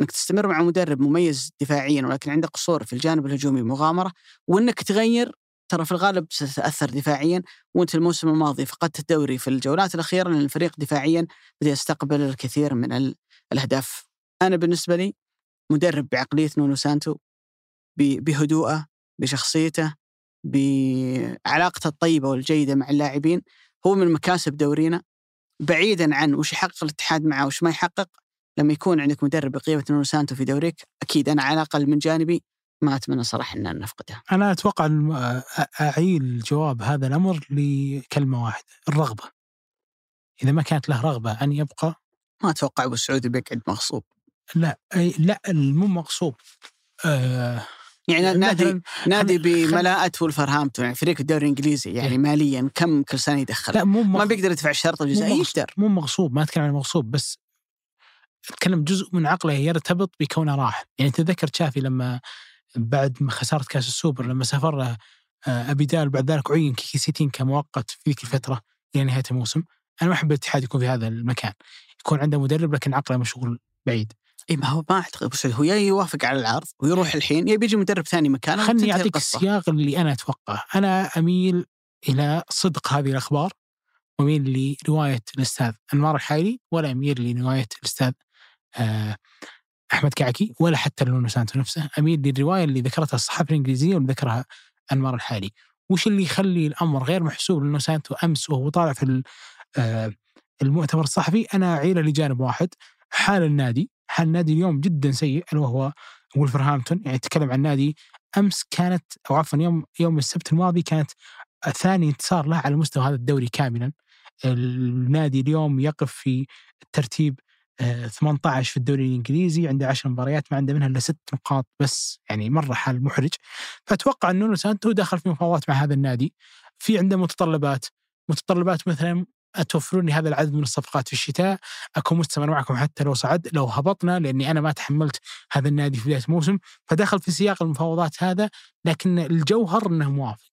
أنك تستمر مع مدرب مميز دفاعيا ولكن عنده قصور في الجانب الهجومي مغامرة، وأنك تغير ترى في الغالب ستتأثر دفاعيا. وأنت الموسم الماضي فقدت الدوري في الجولات الأخيرة لأن الفريق دفاعيا بدأ يستقبل الكثير من الأهداف. أنا بالنسبة لي مدرب بعقلية نونو سانتو، بهدوءه، بشخصيته، بعلاقته الطيبة والجيدة مع اللاعبين، هو من مكاسب دورينا. بعيدا عن وش يحقق الاتحاد معه وش ما يحقق، لما يكون عندك مدرب بقيمة نونو سانتو في دوريك أكيد أنا على الأقل من جانبي ما أتمنى صراحة أن نفقدها. أنا أتوقع أعيل جواب هذا الأمر لكلمة واحدة، الرغبة. إذا ما كانت له رغبة أن يبقى، ما أتوقع أبو سعودي بيقعد مغصوب. لا لا مو مغصوب. أه يعني نادي نادي بملاءة ولفرهامبتون، يعني فريق الدوري الإنجليزي، يعني إيه. ماليا كم كل سنة يدخل؟ لا مو مغصوب. ما بيقدر يدفع الشرط الجزائي، يقدر. مو مغصوب، ما أتكلم عن مغصوب، بس أتكلم جزء من عقله يرتبط بكونه راح. يعني تذكر شافي لما بعد خسارة كأس السوبر لما سافر أبيدال، بعد ذلك عين كيسيتين كمؤقت في ذيك الفترة إلى نهاية الموسم. أنا ما أحب الاتحاد يكون في هذا المكان، يكون عنده مدرب لكن عقله مشغول بعيد. إيه ما هو ما أعتقد بس هو يوافق على العرض ويروح الحين، يبي يجي مدرب ثاني مكانه. خلني أعطيك السياق اللي أنا أتوقعه. أنا أميل إلى صدق هذه الأخبار وأميل لرواية الأستاذ أنمار الحالي، ولا أميل لرواية الأستاذ آه أحمد كعكي، ولا حتى نونو سانتو نفسه. أميل للرواية اللي ذكرتها الصحافة الإنجليزية واللي ذكرها أنمار الحالي. وش اللي يخلي الأمر غير محسوب لنونو سانتو أمس وهو طالع في آه المؤتمر الصحفي؟ أنا عيلة لجانب واحد، حال النادي حال النادي اليوم جدا سيء ألا وهو ولفرهامبتون. يعني تكلم عن نادي أمس كانت أو عفوا يوم يوم السبت الماضي كانت ثاني انتصار له على مستوى هذا الدوري كاملا. النادي اليوم يقف في الترتيب ثمانية عشر في الدوري الإنجليزي، عنده عشر مباريات ما عنده منها إلا ست نقاط بس، يعني مرة حال محرج. فأتوقع أن نونو سانتو دخل في مفاوضات مع هذا النادي، في عنده متطلبات متطلبات مثلا أتوفروني هذا العدد من الصفقات في الشتاء، أكون مستمر معكم حتى لو صعد لو هبطنا، لأني أنا ما تحملت هذا النادي في بداية الموسم. فدخل في سياق المفاوضات هذا، لكن الجوهر أنه موافق.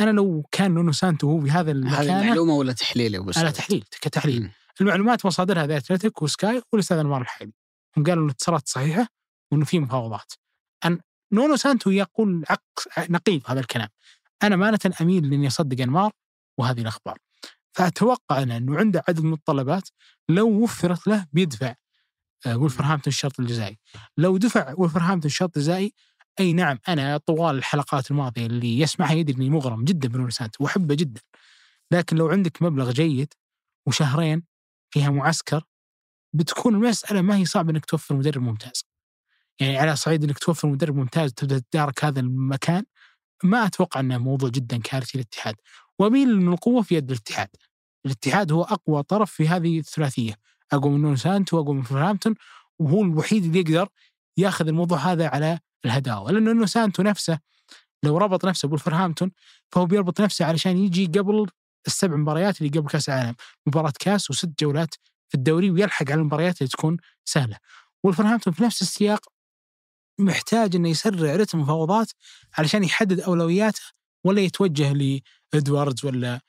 أنا لو كان نونو سانتو هو بهذا المكان، هذه معلومة ولا تحليل؟ أنا تحليل كتحليل م. المعلومات مصادرها ذات أتلتيك وسكاي والأستاذ أنمار الحالي، هم قالوا أن الاتصالات صحيحة وأنه في مفاوضات. أن نونو سانتو يقول عق... نقيض هذا الكلام. أنا مانة أميل لأن يصدق أنمار وهذه الأخبار. فأتوقع أنا أنه عنده عدد من الطلبات لو وفرت له بيدفع ولفرهامبتون الشرط الجزائي. لو دفع ولفرهامبتون الشرط الجزائي، أي نعم أنا طوال الحلقات الماضية اللي يسمعها يدري أني مغرم جدا بنونو سانتو وأحبه جدا، لكن لو عندك مبلغ جيد وشهرين فيها معسكر بتكون المسألة ما هي صعبة أنك توفر مدرب ممتاز. يعني على صعيد أنك توفر مدرب ممتاز تبدأ تدارك هذا المكان، ما أتوقع أنه موضوع جدا كارثي للاتحاد. وميل من القوة في يد الاتحاد. الاتحاد هو أقوى طرف في هذه الثلاثية، أقوى من نونو سانتو وأقوى من ولفرهامبتون، وهو الوحيد اللي يقدر ياخذ الموضوع هذا على الهداوة. لأنه نونو سانتو نفسه لو ربط نفسه بولفرهامبتون فهو بيربط نفسه علشان يجي قبل السبع مباريات اللي قبل كأس العالم، مباراة كأس وست جولات في الدوري، ويلحق على المباريات اللي تكون سهلة. ولفرهامبتون في نفس السياق محتاج إنه يسرع رتم مفاوضات علشان يحدد أولوياته، ولا يتوجه لإدواردز ولا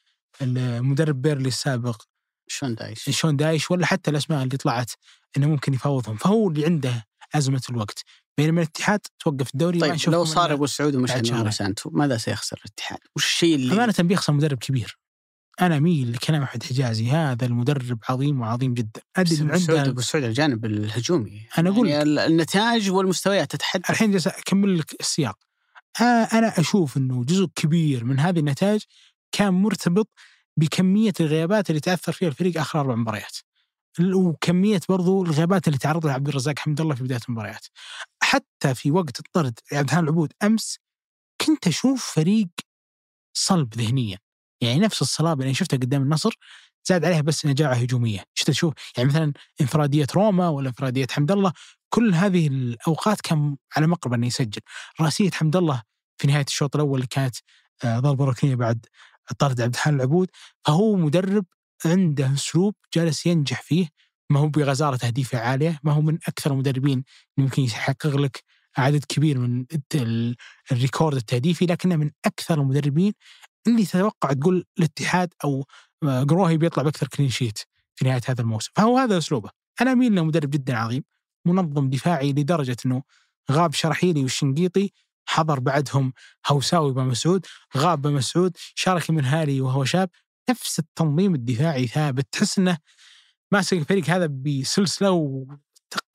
المدرب بيرلي السابق شون دايش شون دايش ولا حتى الأسماء اللي طلعت إنه ممكن يفاوضهم. فهو اللي عنده أزمة الوقت، بينما الاتحاد توقف الدوري. طيب لو صار أبو سعود ومش نونو سانتو ماذا سيخسر الاتحاد؟ وش الشيء اللي أمانة بيخسر؟ مدرب كبير. أنا ميل لكلام أحمد حجازي، هذا المدرب عظيم وعظيم جدا. أدل من عنده بالسعود الجانب الهجومي. أنا أقول يعني النتائج والمستويات تتحدد. الحين جالس أكمل لك السياق. أنا أشوف إنه جزء كبير من هذه النتائج كان مرتبط بكمية الغيابات اللي تأثر فيها الفريق آخر أربع مباريات، وكمية برضو الغيابات اللي تعرض لها عبد الرزاق حمد الله في بداية المباريات. حتى في وقت الطرد عبد الهان العبود أمس كنت أشوف فريق صلب ذهنيا، يعني نفس الصلابة اللي شفتها قدام النصر زاد عليها بس نجاعة هجومية. شفت شوف يعني مثلا انفرادية روما ولا انفرادية حمد الله، كل هذه الأوقات كان على مقرب أنه يسجل. راسية حمد الله في نهاية الشوط الأول اللي كانت ضربة ركنية بعد طرد عبد الحان العبود. فهو مدرب عنده أسلوب جالس ينجح فيه، ما هو بغزارة تهديفة عالية، ما هو من أكثر المدربين ممكن يحقق لك عدد كبير من الريكورد التهديفي، لكنه من أكثر المدربين اللي تتوقع تقول الاتحاد أو قروهي بيطلع بأكثر كلين شيت في نهاية هذا الموسم. فهو هذا أسلوبه. أنا أميل له مدرب جدا عظيم، منظم دفاعي لدرجة أنه غاب شرحيلي والشنقيطي، حضر بعدهم هوساوي بمسعود، غاب بمسعود، شارك من هالي وهو شاب. نفس التنظيم الدفاعي ثابت، تحس أنه ماسك الفريق هذا بسلسلة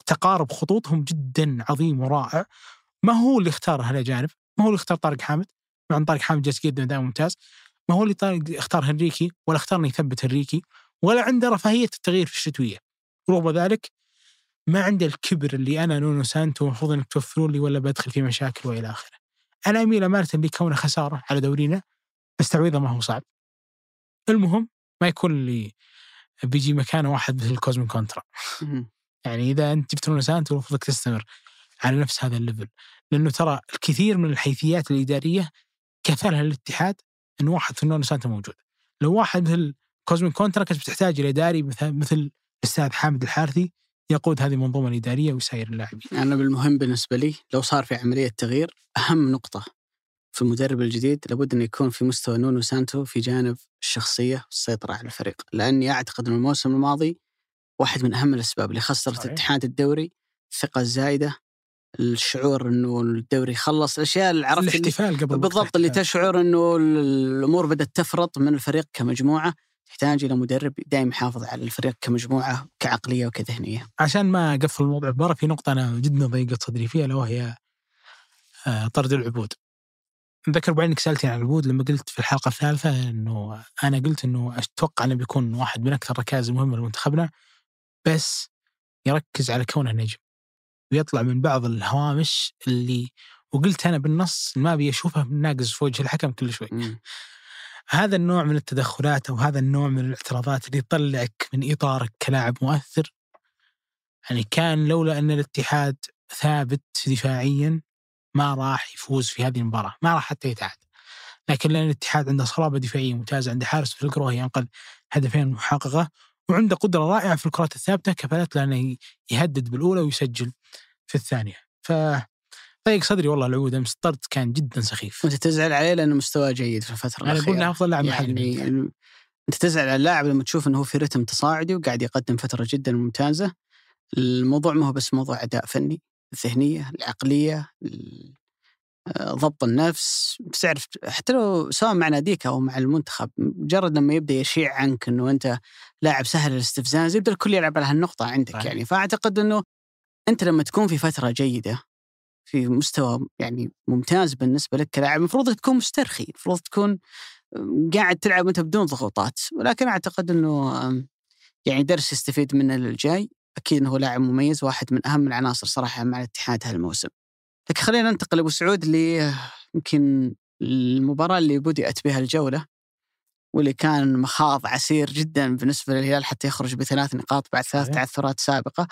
وتقارب خطوطهم جدا عظيم ورائع. ما هو اللي اختار هالجانب، ما هو اللي اختار طارق حامد، مع أن طارق حامد جالس يقدم أداء ممتاز. ما هو اللي طارق اختار هنريكي ولا اختارني يثبت هنريكي، ولا عنده رفاهية التغيير في الشتوية. رغم ذلك ما عنده الكبر اللي أنا نونو سانتو المفروض أنك توفروا لي ولا بدخل في مشاكل وإلى آخره. أنا أميل أمانة لكونه خسارة على دورينا، بس تعويضه ما هو صعب. المهم ما يكون اللي بيجي مكانه واحد مثل كوزمين كونترا. يعني إذا أنت جبت نونو سانتو المفروض تستمر على نفس هذا الليفل، لأنه ترى الكثير من الحيثيات الإدارية كفلها الاتحاد أن واحد في نونو سانتو موجود. لو واحد مثل كوزمين كونترا كانت بتحتاج إلى إداري مثل مثل الأستاذ حامد الحارثي يقود هذه المنظومة الإدارية ويساير اللاعبين. أنا بالمهم بالنسبة لي لو صار في عملية تغيير، أهم نقطة في المدرب الجديد لابد أن يكون في مستوى نونو سانتو في جانب الشخصية والسيطرة على الفريق، لأني أعتقد أن الموسم الماضي واحد من أهم الأسباب اللي خسرت الاتحاد الدوري الثقة الزايدة، الشعور أنه الدوري خلص، الأشياء اللي عرفت الاحتفال قبل بالضبط اللي تشعر أنه الأمور بدأت تفرط من الفريق كمجموعة. تحتاج إلى مدرب دائم يحافظ على الفريق كمجموعة كعقلية وكذهنية. عشان ما أقفل الموضوع ببارة، في نقطة أنا جدا ضيقة صدري فيها، لو هي طرد العبود. أتذكر بعدين سألتني عن العبود لما قلت في الحلقة الثالثة أنه أنا قلت أنه أتوقع أنه بيكون واحد من أكثر الركائز المهمة لمنتخبنا، بس يركز على كونه نجم ويطلع من بعض الهوامش اللي وقلت أنا بالنص ما بيشوفها ناقص في وجه الحكم كل شوي. م. هذا النوع من التدخلات أو هذا النوع من الاعتراضات اللي يطلعك من إطارك كلاعب مؤثر، يعني كان لولا أن الاتحاد ثابت دفاعيا ما راح يفوز في هذه المباراة، ما راح حتى يتعادل، لكن لأن الاتحاد عنده صلابة دفاعية ممتازة، عنده حارس في الكروهي ينقل هدفين محققة، وعنده قدرة رائعة في الكرات الثابتة كفلت لأنه يهدد بالأولى ويسجل في الثانية. ف طيب صدري والله العود أمس طرد كان جدا سخيف. أنت تزعل عليه لأنه مستواه جيد في الفترة الأخيرة. أنا أقول له أفضل لاعب محلي. يعني أنت تزعل على اللاعب لما تشوف أنه هو في رتم تصاعدي وقاعد يقدم فترة جدا ممتازة. الموضوع ما هو بس موضوع أداء فني، الذهنية، العقلية، ضبط النفس. تعرف حتى لو سواء مع ناديك أو مع المنتخب، مجرد لما يبدأ يشيع عنك أنه أنت لاعب سهل الاستفزاز يبدأ الكل يلعب على هالنقطة عندك. طيب. يعني فأعتقد أنه أنت لما تكون في فترة جيدة في مستوى يعني ممتاز بالنسبة لك كلاعب، مفروض تكون مسترخي، مفروض تكون قاعد تلعب أنت بدون ضغوطات. ولكن أعتقد أنه يعني درس يستفيد منه للجاي. أكيد أنه لاعب مميز، واحد من أهم العناصر صراحة مع الاتحاد هالموسم. لكن خلينا ننتقل أبو سعود اللي يمكن المباراة اللي بدأت بها الجولة واللي كان مخاض عسير جدا بالنسبة للهلال حتى يخرج بثلاث نقاط بعد ثلاث تعثرات سابقة.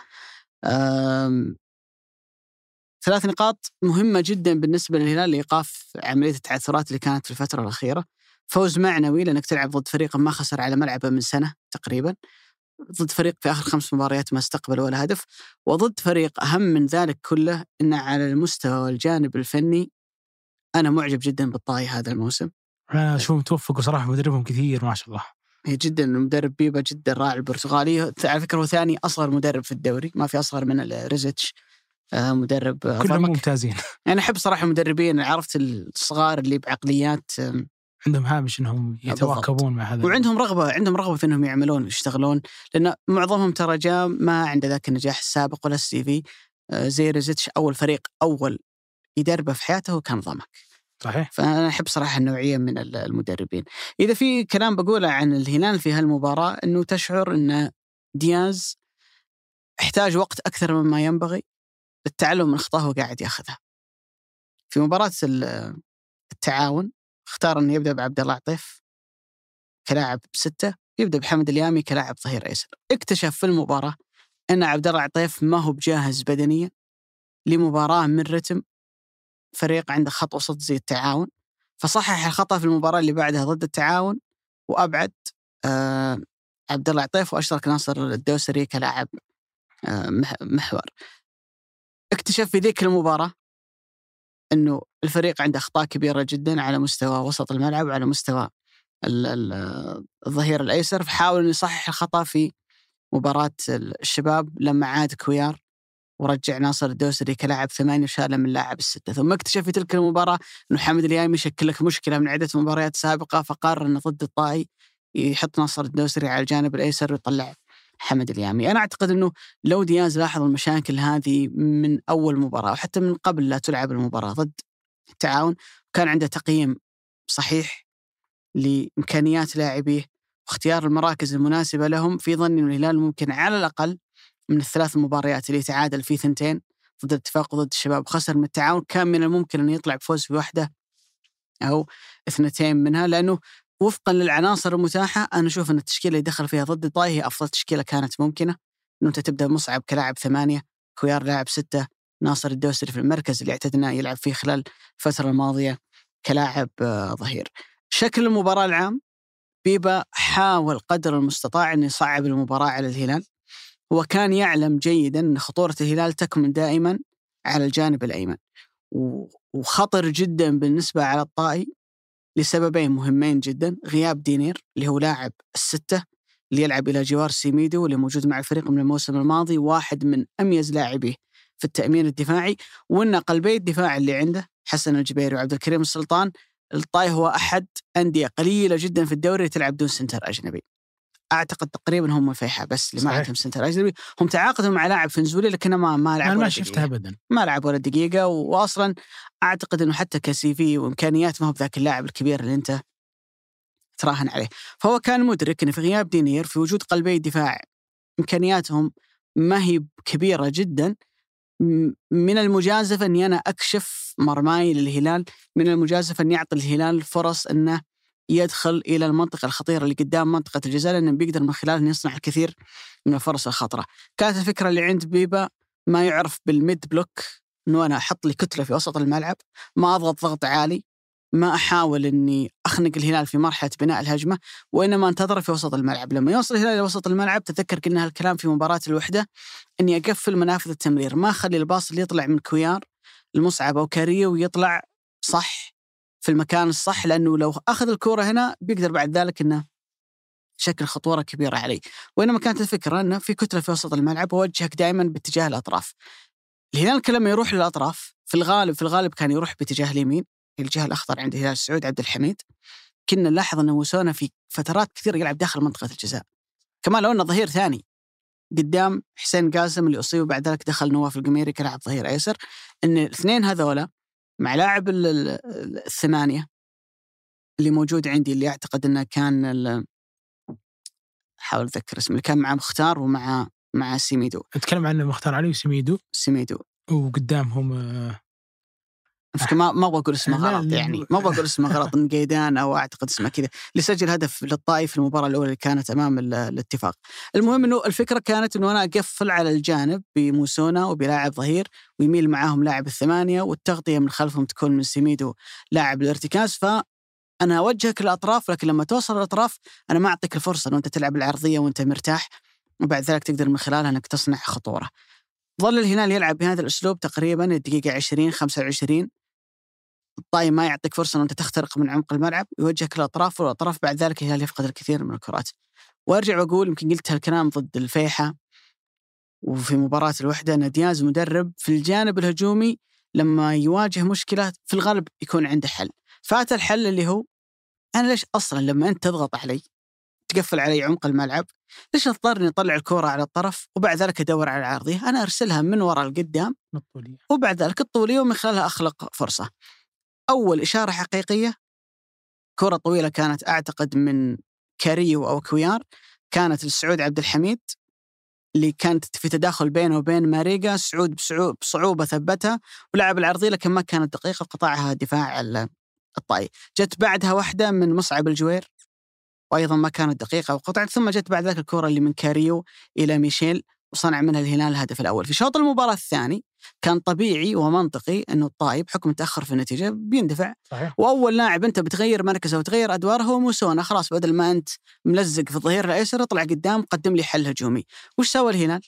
ثلاث نقاط مهمة جدا بالنسبة للهلال لإيقاف عملية التعثرات اللي كانت في الفترة الأخيرة. فوز معنوي لأنك تلعب ضد فريق ما خسر على ملعبه من سنة تقريبا، ضد فريق في آخر خمس مباريات ما استقبل ولا هدف، وضد فريق أهم من ذلك كله إن على المستوى والجانب الفني أنا معجب جدا بالطاي هذا الموسم. أنا شو متوفق وصراحة مدربهم كثير ما شاء الله. هي جدا المدرب بيبا جدا رائع البرتغالي، على فكرة هو ثاني أصغر مدرب في الدوري، ما في أصغر من الريزيتش. مدرب كلهم ممتازين. أنا أحب صراحة المدربين عرفت الصغار اللي بعقليات عندهم هامش إنهم يتواكبون مع هذا، وعندهم رغبة عندهم رغبة في إنهم يعملون يشتغلون، لأن معظمهم ترى جاء ما عنده ذاك النجاح السابق ولا السي في زي ريزيتش. أول فريق أول يدربه في حياته كان ضمك صحيح. فأنا أحب صراحة النوعية من المدربين. إذا في كلام بقوله عن الهلال في هالمباراة إنه تشعر إن دياز احتاج وقت أكثر مما ينبغي التعلم من خطاه وقاعد ياخذها. في مباراة التعاون اختار أن يبدأ بعبدالله عطيف كلاعب ستة، يبدأ بحمد اليامي كلاعب ظهير أيسر. اكتشف في المباراة أن عبدالله عطيف ما هو بجاهز بدنيا لمباراة من رتم فريق عنده خط وسط زي التعاون، فصحح الخطأ في المباراة اللي بعدها ضد التعاون وأبعد آه عبدالله عطيف وأشرك ناصر الدوسري كلاعب آه محور. اكتشف في ذيك المباراة أنه الفريق عنده أخطاء كبيرة جدا على مستوى وسط الملعب وعلى مستوى الظهير الأيسر، فحاول أن يصحح الخطأ في مباراة الشباب لما عاد كويار ورجع ناصر الدوسري كلاعب ثمانية وشاله من لاعب الستة. ثم اكتشف في تلك المباراة أنه حمد اليامي شكل لك مشكلة من عدة مباريات سابقة، فقرر أنه ضد الطائي يحط ناصر الدوسري على الجانب الأيسر ويطلع حمد اليامي. أنا أعتقد أنه لو دياز لاحظ المشاكل هذه من أول مباراة وحتى من قبل لا تلعب المباراة ضد التعاون، كان عنده تقييم صحيح لإمكانيات لاعبيه واختيار المراكز المناسبة لهم، في ظني أن الهلال ممكن على الأقل من الثلاث مباريات اللي تعادل فيه ثنتين ضد الاتفاق وضد الشباب خسر من التعاون، كان من الممكن أن يطلع بفوز في واحدة أو اثنتين منها، لأنه وفقا للعناصر المتاحة أنا أشوف أن التشكيلة اللي دخل فيها ضد الطائي هي أفضل تشكيلة كانت ممكنة. أنه أنت تبدأ مصعب كلاعب ثمانية، كويار لاعب ستة، ناصر الدوسري في المركز اللي اعتدنا يلعب فيه خلال الفترة الماضية كلاعب ظهير. شكل المباراة العام بيبا حاول قدر المستطاع أن يصعب المباراة على الهلال، وكان يعلم جيداً أن خطورة الهلال تكمن دائماً على الجانب الأيمن، وخطر جداً بالنسبة على الطائي لسببين مهمين جداً: غياب دينير اللي هو لاعب الستة اللي يلعب إلى جوار سيميدو واللي موجود مع الفريق من الموسم الماضي، واحد من أميز لاعبيه في التأمين الدفاعي، وأن قلبي الدفاع اللي عنده حسن الجبيري وعبد الكريم السلطان. الطائي هو أحد أندية قليلة جداً في الدوري تلعب دون سنتر أجنبي، أعتقد تقريباً هم فيحة بس اللي ما عندهم سنتر أجنبي، هم تعاقدوا مع لاعب فنزويلي لكنه ما ما لعب ولا دقيقة أبداً، ما لعب ولا دقيقة، وأصلاً أعتقد إنه حتى كسي في وإمكانيات ما هو بذاك اللاعب الكبير اللي أنت تراهن عليه. فهو كان مدرك إن في غياب دينير، في وجود قلبي دفاع إمكانياتهم ما هي كبيرة جداً، من المجازف أني أنا أكشف مرماي للهلال، من المجازف أن يعطي الهلال فرص أنه يدخل إلى المنطقة الخطيرة اللي قدام منطقة الجزاء، لأنه بيقدر من خلالها يصنع الكثير من الفرص الخطرة. كانت الفكرة اللي عند بيبا ما يعرف بالميد بلوك، أنه أنا أحط لي كتلة في وسط الملعب، ما أضغط ضغط عالي، ما أحاول أني أخنق الهلال في مرحلة بناء الهجمة، وإنما أنتظر في وسط الملعب. لما يوصل الهلال إلى وسط الملعب، تذكر كنا هالكلام في مباراة الوحدة، أني أقفل منافذ التمرير، ما أخلي الباص اللي يطلع من كويار المصعب أو كارية ويطلع صح في المكان الصح، لأنه لو أخذ الكرة هنا بيقدر بعد ذلك أنه شكل خطورة كبيرة عليه. وإنما كانت الفكرة أنه في كتلة في وسط الملعب، ووجهك دائما باتجاه الأطراف. الهلال لما يروح للأطراف في الغالب في الغالب كان يروح باتجاه اليمين، الجهة الأخضر عند هلال السعود عبد الحميد. كنا نلاحظ أن وسونا في فترات كثيرة يلعب داخل منطقة الجزاء، كمان لو أنه ظهير ثاني قدام حسين قاسم اللي أصيب بعد ذلك دخل نواف القميري كلاعب ظهير أيسر. أن الاثنين هذولا مع لاعب الثمانية اللي موجود عندي، اللي أعتقد أنه كان، حاول أذكر اسمه، اللي كان مع مختار ومع مع سيميدو. أتكلم عن مختار علي وسيميدو سيميدو وقدامهم ما ما بقول اسمه غلط، يعني ما بقول اسمه غلط نقيدان أو أعتقد اسمه كذا، اللي سجل هدف للطائي في المباراة الأولى اللي كانت أمام الاتفاق. المهم إنه الفكرة كانت إنه أنا أقفل على الجانب بموسونا وبلاعب ظهير ويميل معاهم لاعب الثمانية، والتغطية من خلفهم تكون من سيميدو لاعب الارتكاز. فأنا أوجهك للأطراف، لكن لما توصل الأطراف أنا ما أعطيك الفرصة إنه أنت تلعب العرضية وأنت مرتاح، وبعد ذلك تقدر من خلالها أنك تصنع خطورة. ظل الهلال يلعب بهذا الأسلوب تقريبا الدقيقة عشرين خمسة وعشرين. الطائي ما يعطيك فرصة أن أنت تخترق من عمق الملعب، يوجهك للأطراف، والأطراف بعد ذلك الهلال يفقد الكثير من الكرات. وأرجع وأقول، يمكن قلت هالكلام ضد الفيحة وفي مباراة الوحدة، أن دياز مدرب في الجانب الهجومي لما يواجه مشكلة في الغالب يكون عنده حل. فات الحل اللي هو أنا ليش أصلا لما أنت تضغط علي تقفل علي عمق الملعب، ليش اضطرني اطلع الكرة على الطرف وبعد ذلك ادور على العرضية؟ انا ارسلها من وراء القدام الطولية، وبعد ذلك الطولية ومن خلالها اخلق فرصة. اول اشارة حقيقية كرة طويلة كانت اعتقد من كاريو او كويار، كانت لسعود عبد الحميد اللي كانت في تداخل بينه وبين ماريجا، سعود بصعوبة ثبتها ولعب العرضية لكن ما كانت دقيقة، قطعها دفاع الطائي. جت بعدها واحدة من مصعب الجوير وأيضاً ما كانت دقيقة وقطعت، ثم جت بعد ذلك الكرة اللي من كاريو إلى ميشيل وصنع منها الهلال الهدف الأول. في شوط المباراة الثاني كان طبيعي ومنطقي أنه الطائي بحكم تأخر في النتيجة بيندفع صحيح. وأول لاعب أنت بتغير مركزه وتغير أدواره هو موسونا، خلاص بدل ما أنت ملزق في الظهير الأيسر اطلع قدام قدم لي حل هجومي. وش سوى الهلال؟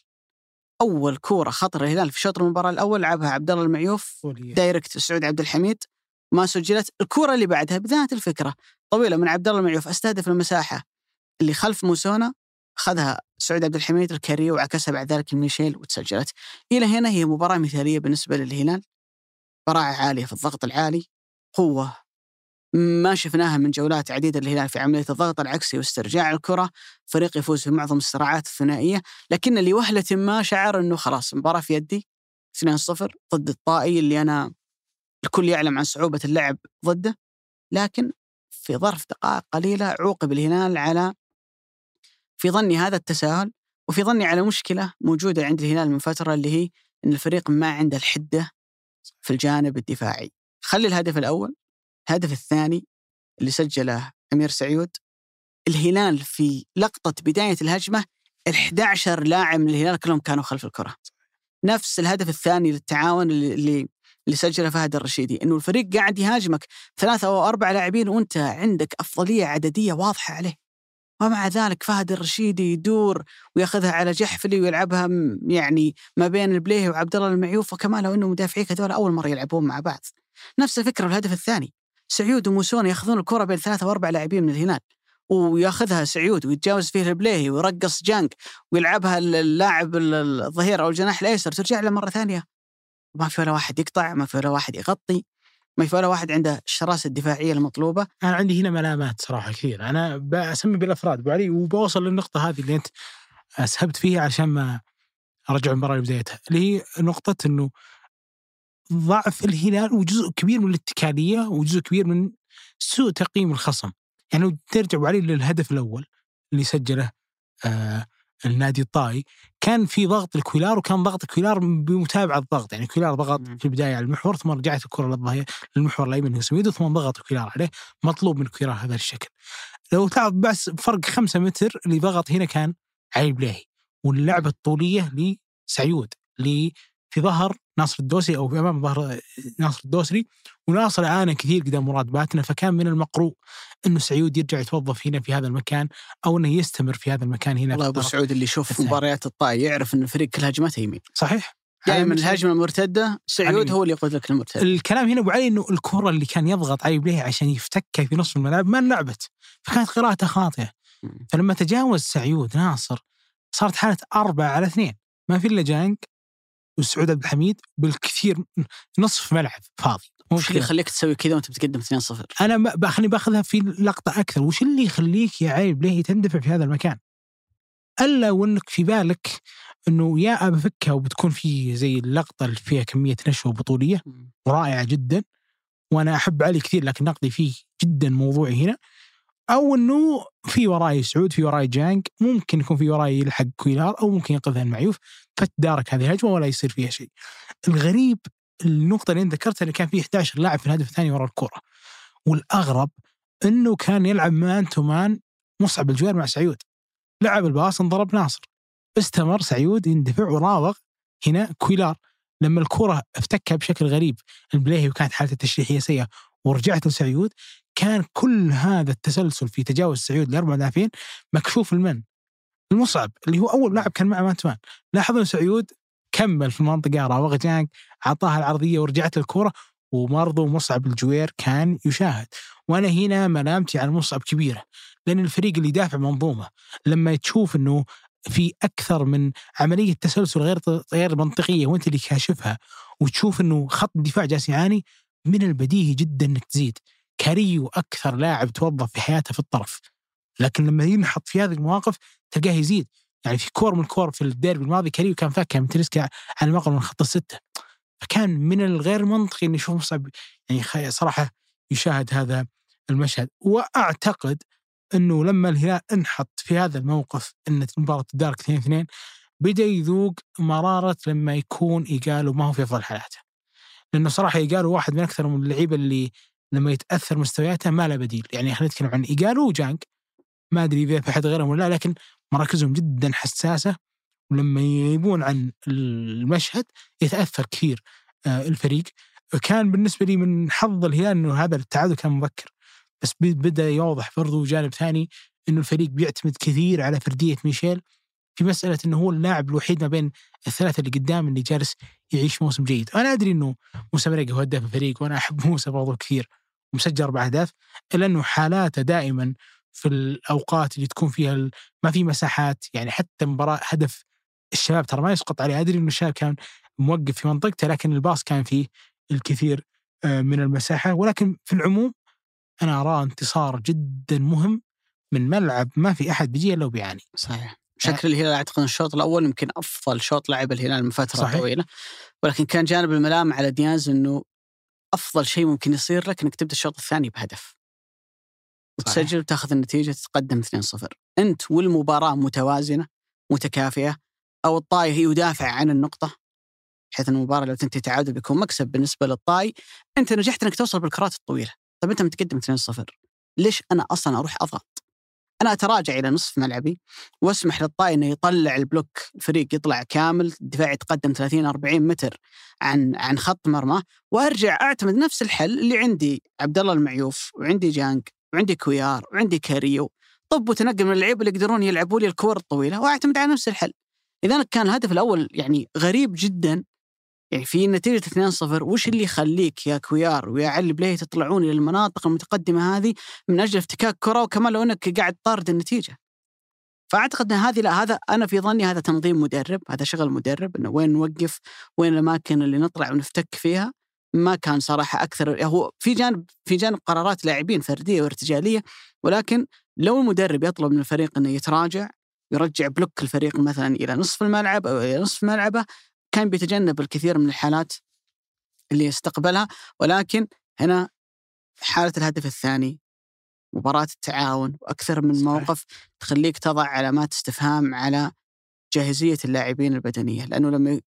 أول كرة خطر الهلال في شوط المباراة الأول لعبها عبد الله المعيوف دايركت سعود عبد الحميد، ما سجلت. الكرة اللي بعدها بذات الفكرة طويلة من عبد الله المعيوف، استهدف المساحة اللي خلف موسونا، خذها سعود عبد الحميد الكاري وعكسها بعد ذلك الميشيل وتسجلت. إلى هنا هي مباراة مثالية بالنسبة للهلال، براعة عالية في الضغط العالي، قوة ما شفناها من جولات عديدة للهلال في عملية الضغط العكسي واسترجاع الكرة، فريق يفوز في معظم الصراعات الثنائية. لكن لوهلة ما شعر أنه خلاص مباراة في يدي اثنين صفر ضد الطائي اللي أنا الكل يعلم عن صعوبة اللعب ضده، لكن في ظرف دقائق قليلة عوقب الهلال على في ظني هذا التساهل، وفي ظني على مشكلة موجودة عند الهلال من فترة اللي هي أن الفريق ما عنده الحدة في الجانب الدفاعي. خلي الهدف الأول، الهدف الثاني اللي سجله أمير سعيود، الهلال في لقطة بداية الهجمة الأحد عشر لاعب من الهلال كلهم كانوا خلف الكرة. نفس الهدف الثاني للتعاون اللي اللي سجله فهد الرشيدي، إنه الفريق قاعد يهاجمك ثلاثة أو أربعة لاعبين وأنت عندك أفضلية عددية واضحة عليه، ومع ذلك فهد الرشيدي يدور ويأخذها على جحفلي ويلعبها يعني ما بين البليه وعبد الله المعيوف، وكما لو أنه مدافعيك هذول أول مرة يلعبون مع بعض. نفس الفكرة الهدف الثاني، سعيود وموسون يأخذون الكرة بين ثلاثة وأربع لاعبين من الهلال ويأخذها سعيود ويتجاوز فيه البليه ويرقص جانك ويلعبها اللاعب الظهير أو الجناح الأيسر، ترجع له مرة ثانية ما في ولا واحد يقطع، ما في ولا واحد يغطي، ما في ولا واحد عنده الشراسة الدفاعية المطلوبة. أنا عندي هنا ملامات صراحة كثير، أنا بسمي بالأفراد بعلي وبوصل للنقطة هذه اللي أنت أسهبت فيها عشان ما أرجع المباراة لبدايتها، اللي هي نقطة أنه ضعف الهلال وجزء كبير من الاتكالية وجزء كبير من سوء تقييم الخصم. يعني ترجع بعلي للهدف الأول اللي سجله آه النادي الطائي، كان في ضغط الكولار وكان ضغط الكولار بمتابعة الضغط، يعني الكولار ضغط في البداية على المحور ثم رجعت الكرة للظهير للمحور الأيمن لسميدو ثم ضغط الكولار عليه، مطلوب من الكولار هذا الشكل. لو تعرف بس فرق خمسة متر اللي ضغط هنا كان علي بلاهي، واللعبة الطولية لسعيود اللي في ظهر ناصر الدوسري أو في أمام ظهر ناصر الدوسري، وناصر عانى كثير قدام مراد باتنا، فكان من المقروء إنه سعيود يرجع يتوظف هنا في هذا المكان أو إنه يستمر في هذا المكان هنا. الله أبو سعود اللي يشوف مباريات الطائي يعرف إن الفريق كل هجماته يمين، صحيح دائما الهجمة المرتدة سعيود هو اللي يقود لك المرتدة. الكلام هنا أبو علي إنه الكرة اللي كان يضغط عليه بليه عشان يفتكه في نصف الملعب ما لعبت، فكانت قراءته خاطئة. فلما تجاوز سعيود ناصر صارت حالة أربعة على اثنين، ما في إلا جانك وسعود عبد الحميد بالكثير نصف ملعب فاضي. وش اللي يخليك تسوي كذا وانت بتقدم اثنين صفر؟ انا باخني باخذها في لقطه اكثر. وش اللي يخليك يا عيب ليه تندفع في هذا المكان الا وانك في بالك انه يا ابى فكها، وبتكون في زي اللقطه اللي فيها كميه نشوه بطوليه رائعه جدا، وانا احب علي كثير لكن نقدي فيه جدا موضوعي هنا، او انه في وراي سعود، في وراي جانج، ممكن يكون في وراي يلحق كويلار او ممكن ينقذها المعيوف فتدارك هذه الهجمه ولا يصير فيها شيء. الغريب النقطه اللي ذكرتها اللي كان في أحد عشر لاعب في الهدف الثاني ورا الكره، والاغرب انه كان يلعب مان تو مان مصعب الجوير مع سعيود، لعب الباص انضرب ناصر، استمر سعيود يندفع وراوغ هنا كويلار، لما الكره افتكها بشكل غريب البلاهي وكانت حالته التشريحيه سيئه ورجعت لسعيود، كان كل هذا التسلسل في تجاوز سعيود لأربع مدافعين مكشوف المن المصعب اللي هو أول لاعب كان معه مانتمان. لاحظ أن سعيود كمل في المنطقة راوغ جانك عطاها العرضية ورجعت الكرة ومرضو مصعب الجوير كان يشاهد. وأنا هنا ملامتي على مصعب كبيرة، لأن الفريق اللي دافع منظومة لما تشوف أنه في أكثر من عملية تسلسل غير غير منطقية وأنت اللي كاشفها وتشوف أنه خط الدفاع جالس يعاني، من البديهي جدا أنك تزيد. كاريو أكثر لاعب توظف في حياته في الطرف، لكن لما ينحط في هذه المواقف تلقاه يزيد. يعني في كور من الكور في الديربي الماضي كاريو كان فاكها من تاليسكا على المقر من خط الستة، فكان من الغير منطقي أن يشوف مصعب يعني صراحة يشاهد هذا المشهد. وأعتقد أنه لما الهلال انحط في هذا الموقف أن المباراة تدارك اثنين اثنين بدأ يذوق مرارة لما يكون إيقاله ما هو في أفضل حالاته، لأنه صراحة إيقاله واحد من أكثر من اللعيبة اللي لما يتأثر مستوياته ما له بديل. يعني احنا نتكلم عن إيغالو وجانك، ما أدري إذا في أحد غيرهم ولا، لكن مراكزهم جدا حساسة، ولما يغيبون عن المشهد يتأثر كثير الفريق. كان بالنسبة لي من حظ الهلال أنه هذا التعادل كان مبكر، بس بدأ يوضح برضو جانب ثاني أنه الفريق بيعتمد كثير على فردية ميشيل في مسألة أنه هو اللاعب الوحيد ما بين الثلاثة اللي قدام اللي جالس يعيش موسم جيد. أنا أدري أنه موسى مريقة هو هداف الفريق، وأنا أحب موسى برضو كثير مسجل أربع أهداف، إلا أنه حالاته دائما في الأوقات اللي تكون فيها ما في مساحات. يعني حتى مباراة هدف الشباب ترى ما يسقط عليه، أدري أنه الشباب كان موقف في منطقته لكن الباص كان فيه الكثير من المساحة. ولكن في العموم أنا أرى انتصار جدا مهم من ملعب ما في أحد بيجي إلا وبيعاني. صحيح شكل الهلال أعتقد الشوط الأول يمكن أفضل شوط لعب الهلال من فترة طويلة، ولكن كان جانب الملام على دياز أنه أفضل شيء ممكن يصير لك إنك تبدأ الشوط الثاني بهدف وتسجل وتأخذ النتيجة، تتقدم اثنين صفر، أنت والمباراة متوازنة متكافئة، أو الطائي يدافع عن النقطة بحيث المباراة لو تنتهي تعادل بيكون مكسب بالنسبة للطائي. أنت نجحت إنك توصل بالكرات الطويلة، طب أنت متقدم اثنين صفر، ليش أنا أصلا أروح أضغط؟ أنا أتراجع إلى نصف ملعبي وأسمح للطائي إنه يطلع البلوك، الفريق يطلع كامل، الدفاع يتقدم ثلاثين أربعين متر عن عن خط مرمى، وأرجع أعتمد نفس الحل اللي عندي عبد الله المعيوف وعندي جانك وعندي كويار وعندي كاريو. طب وتنقل من اللعيبه اللي يقدرون يلعبوا لي الكور الطويله واعتمد على نفس الحل. اذا كان الهدف الاول يعني غريب جدا، يعني في نتيجه اثنين صفر، وش اللي يخليك يا كويار ويا علي بليه تطلعون الى المناطق المتقدمه هذه من اجل افتكاك كره، وكمان لو انك قاعد طارد النتيجه. فاعتقد ان هذه لا، هذا انا في ظني هذا تنظيم مدرب، هذا شغل مدرب، انه وين نوقف، وين الاماكن اللي نطلع ونفتك فيها. ما كان صراحه اكثر، هو في جانب في جانب قرارات لاعبين فرديه وارتجاليه، ولكن لو المدرب يطلب من الفريق انه يتراجع، يرجع بلوك الفريق مثلا الى نصف الملعب او الى نصف ملعبه، كان بيتجنب الكثير من الحالات اللي يستقبلها. ولكن هنا حاله الهدف الثاني، مباراة التعاون وأكثر من موقف تخليك تضع علامات استفهام على جاهزية اللاعبين البدنية، لأنه لما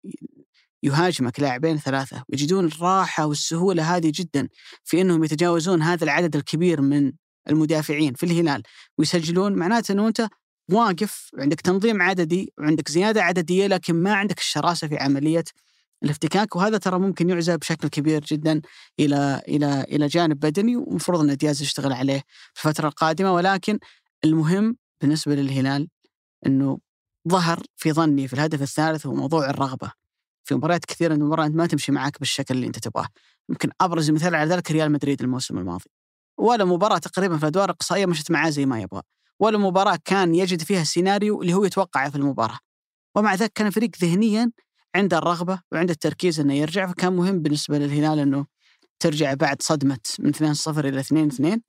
يهاجمك لاعبين ثلاثة يجدون الراحة والسهولة هذه جدا في أنهم يتجاوزون هذا العدد الكبير من المدافعين في الهلال ويسجلون، معناته أنه أنت واقف، عندك تنظيم عددي وعندك زيادة عددية، لكن ما عندك الشراسة في عملية الافتكاك. وهذا ترى ممكن يعزى بشكل كبير جدا إلى إلى إلى جانب بدني، ومفروض أن دياز يشتغل عليه في الفترة القادمة. ولكن المهم بالنسبة للهلال أنه ظهر في ظني في الهدف الثالث هو موضوع الرغبة. في مباريات كثيرة أن المباراة ما تمشي معك بالشكل اللي أنت تبغاه. يمكن أبرز مثال على ذلك ريال مدريد الموسم الماضي، ولا مباراة تقريبا في الأدوار الإقصائية مشت معاه زي ما يبغى، ولا مباراة كان يجد فيها السيناريو اللي هو يتوقعه في المباراة، ومع ذلك كان فريق ذهنيا عنده الرغبة وعنده التركيز أنه يرجع. فكان مهم بالنسبة للهلال أنه ترجع بعد صدمة من اثنين صفر إلى اثنين اثنين،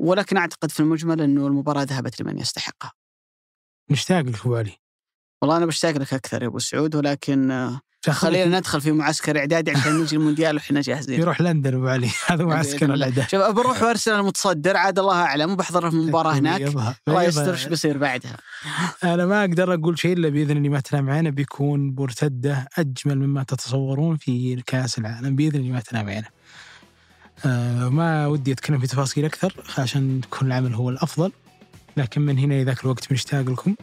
ولكن أعتقد في المجمل أنه المباراة ذهبت لمن يستحقها. مشتاق لك والي، والله أنا بشتاق لك أكثر يا أبو سعود، ولكن خلينا ندخل في معسكر إعدادي عشان نجي المونديال وحنا جاهزين. يروح لندن أبو علي، هذا معسكر الإعدادي. شوف بروح وأرسنال المتصدر عاد الله أعلم، وبحضر في المباراة هناك الله يستر إيش بيصير بعدها. أنا ما أقدر أقول شيء إلا بإذن اللي ما تلا معنا بيكون برتدة أجمل مما تتصورون في كأس العالم بإذن اللي ما تلا معنا. أه ما ودي أتكلم في تفاصيل أكثر عشان تكون العمل هو الأفضل، لكن من هنا إذاك الوقت مشتاق لكم.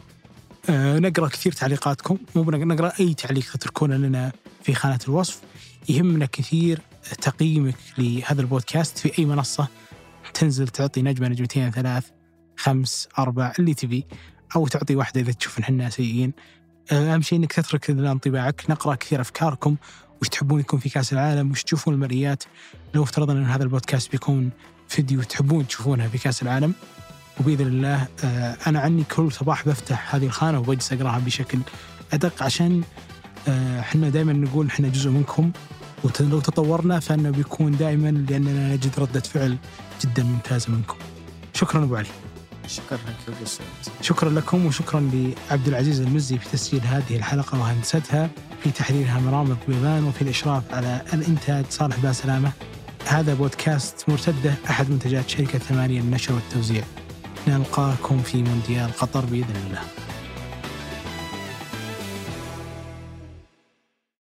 أه نقرأ كثير تعليقاتكم، مو بنقرأ أي تعليق تتركونه لنا في خانة الوصف. يهمنا كثير تقييمك لهذا البودكاست في أي منصة تنزل، تعطي نجمة نجمتين ثلاث خمس أربع اللي تبي، أو تعطي واحدة إذا تشوف إننا سيئين. أهم شيء إنك تترك لنا انطباعك، نقرأ كثير أفكاركم، وش تحبون يكون في كأس العالم، وش تشوفون المرئيات. لو افترضنا أن هذا البودكاست بيكون فيديو تحبون تشوفونها في كأس العالم، وبإذن الله أنا عني كل صباح بفتح هذه الخانة وبجلس أقراها بشكل أدق، عشان إحنا دائما نقول إحنا جزء منكم، ولو تطورنا فإنه بيكون دائما لأننا نجد ردة فعل جدا ممتازة منكم. شكرا أبو علي. شكرا لك. شكرا لكم، وشكرا لعبد العزيز المزي في تسجيل هذه الحلقة وهندستها، في تحريرها مرام القبيبان، وفي الإشراف على الإنتاج صالح باسلامة. هذا بودكاست مرتدة، أحد منتجات شركة ثمانية للنشر والتوزيع. نلقاكم في مونديال قطر بإذن الله.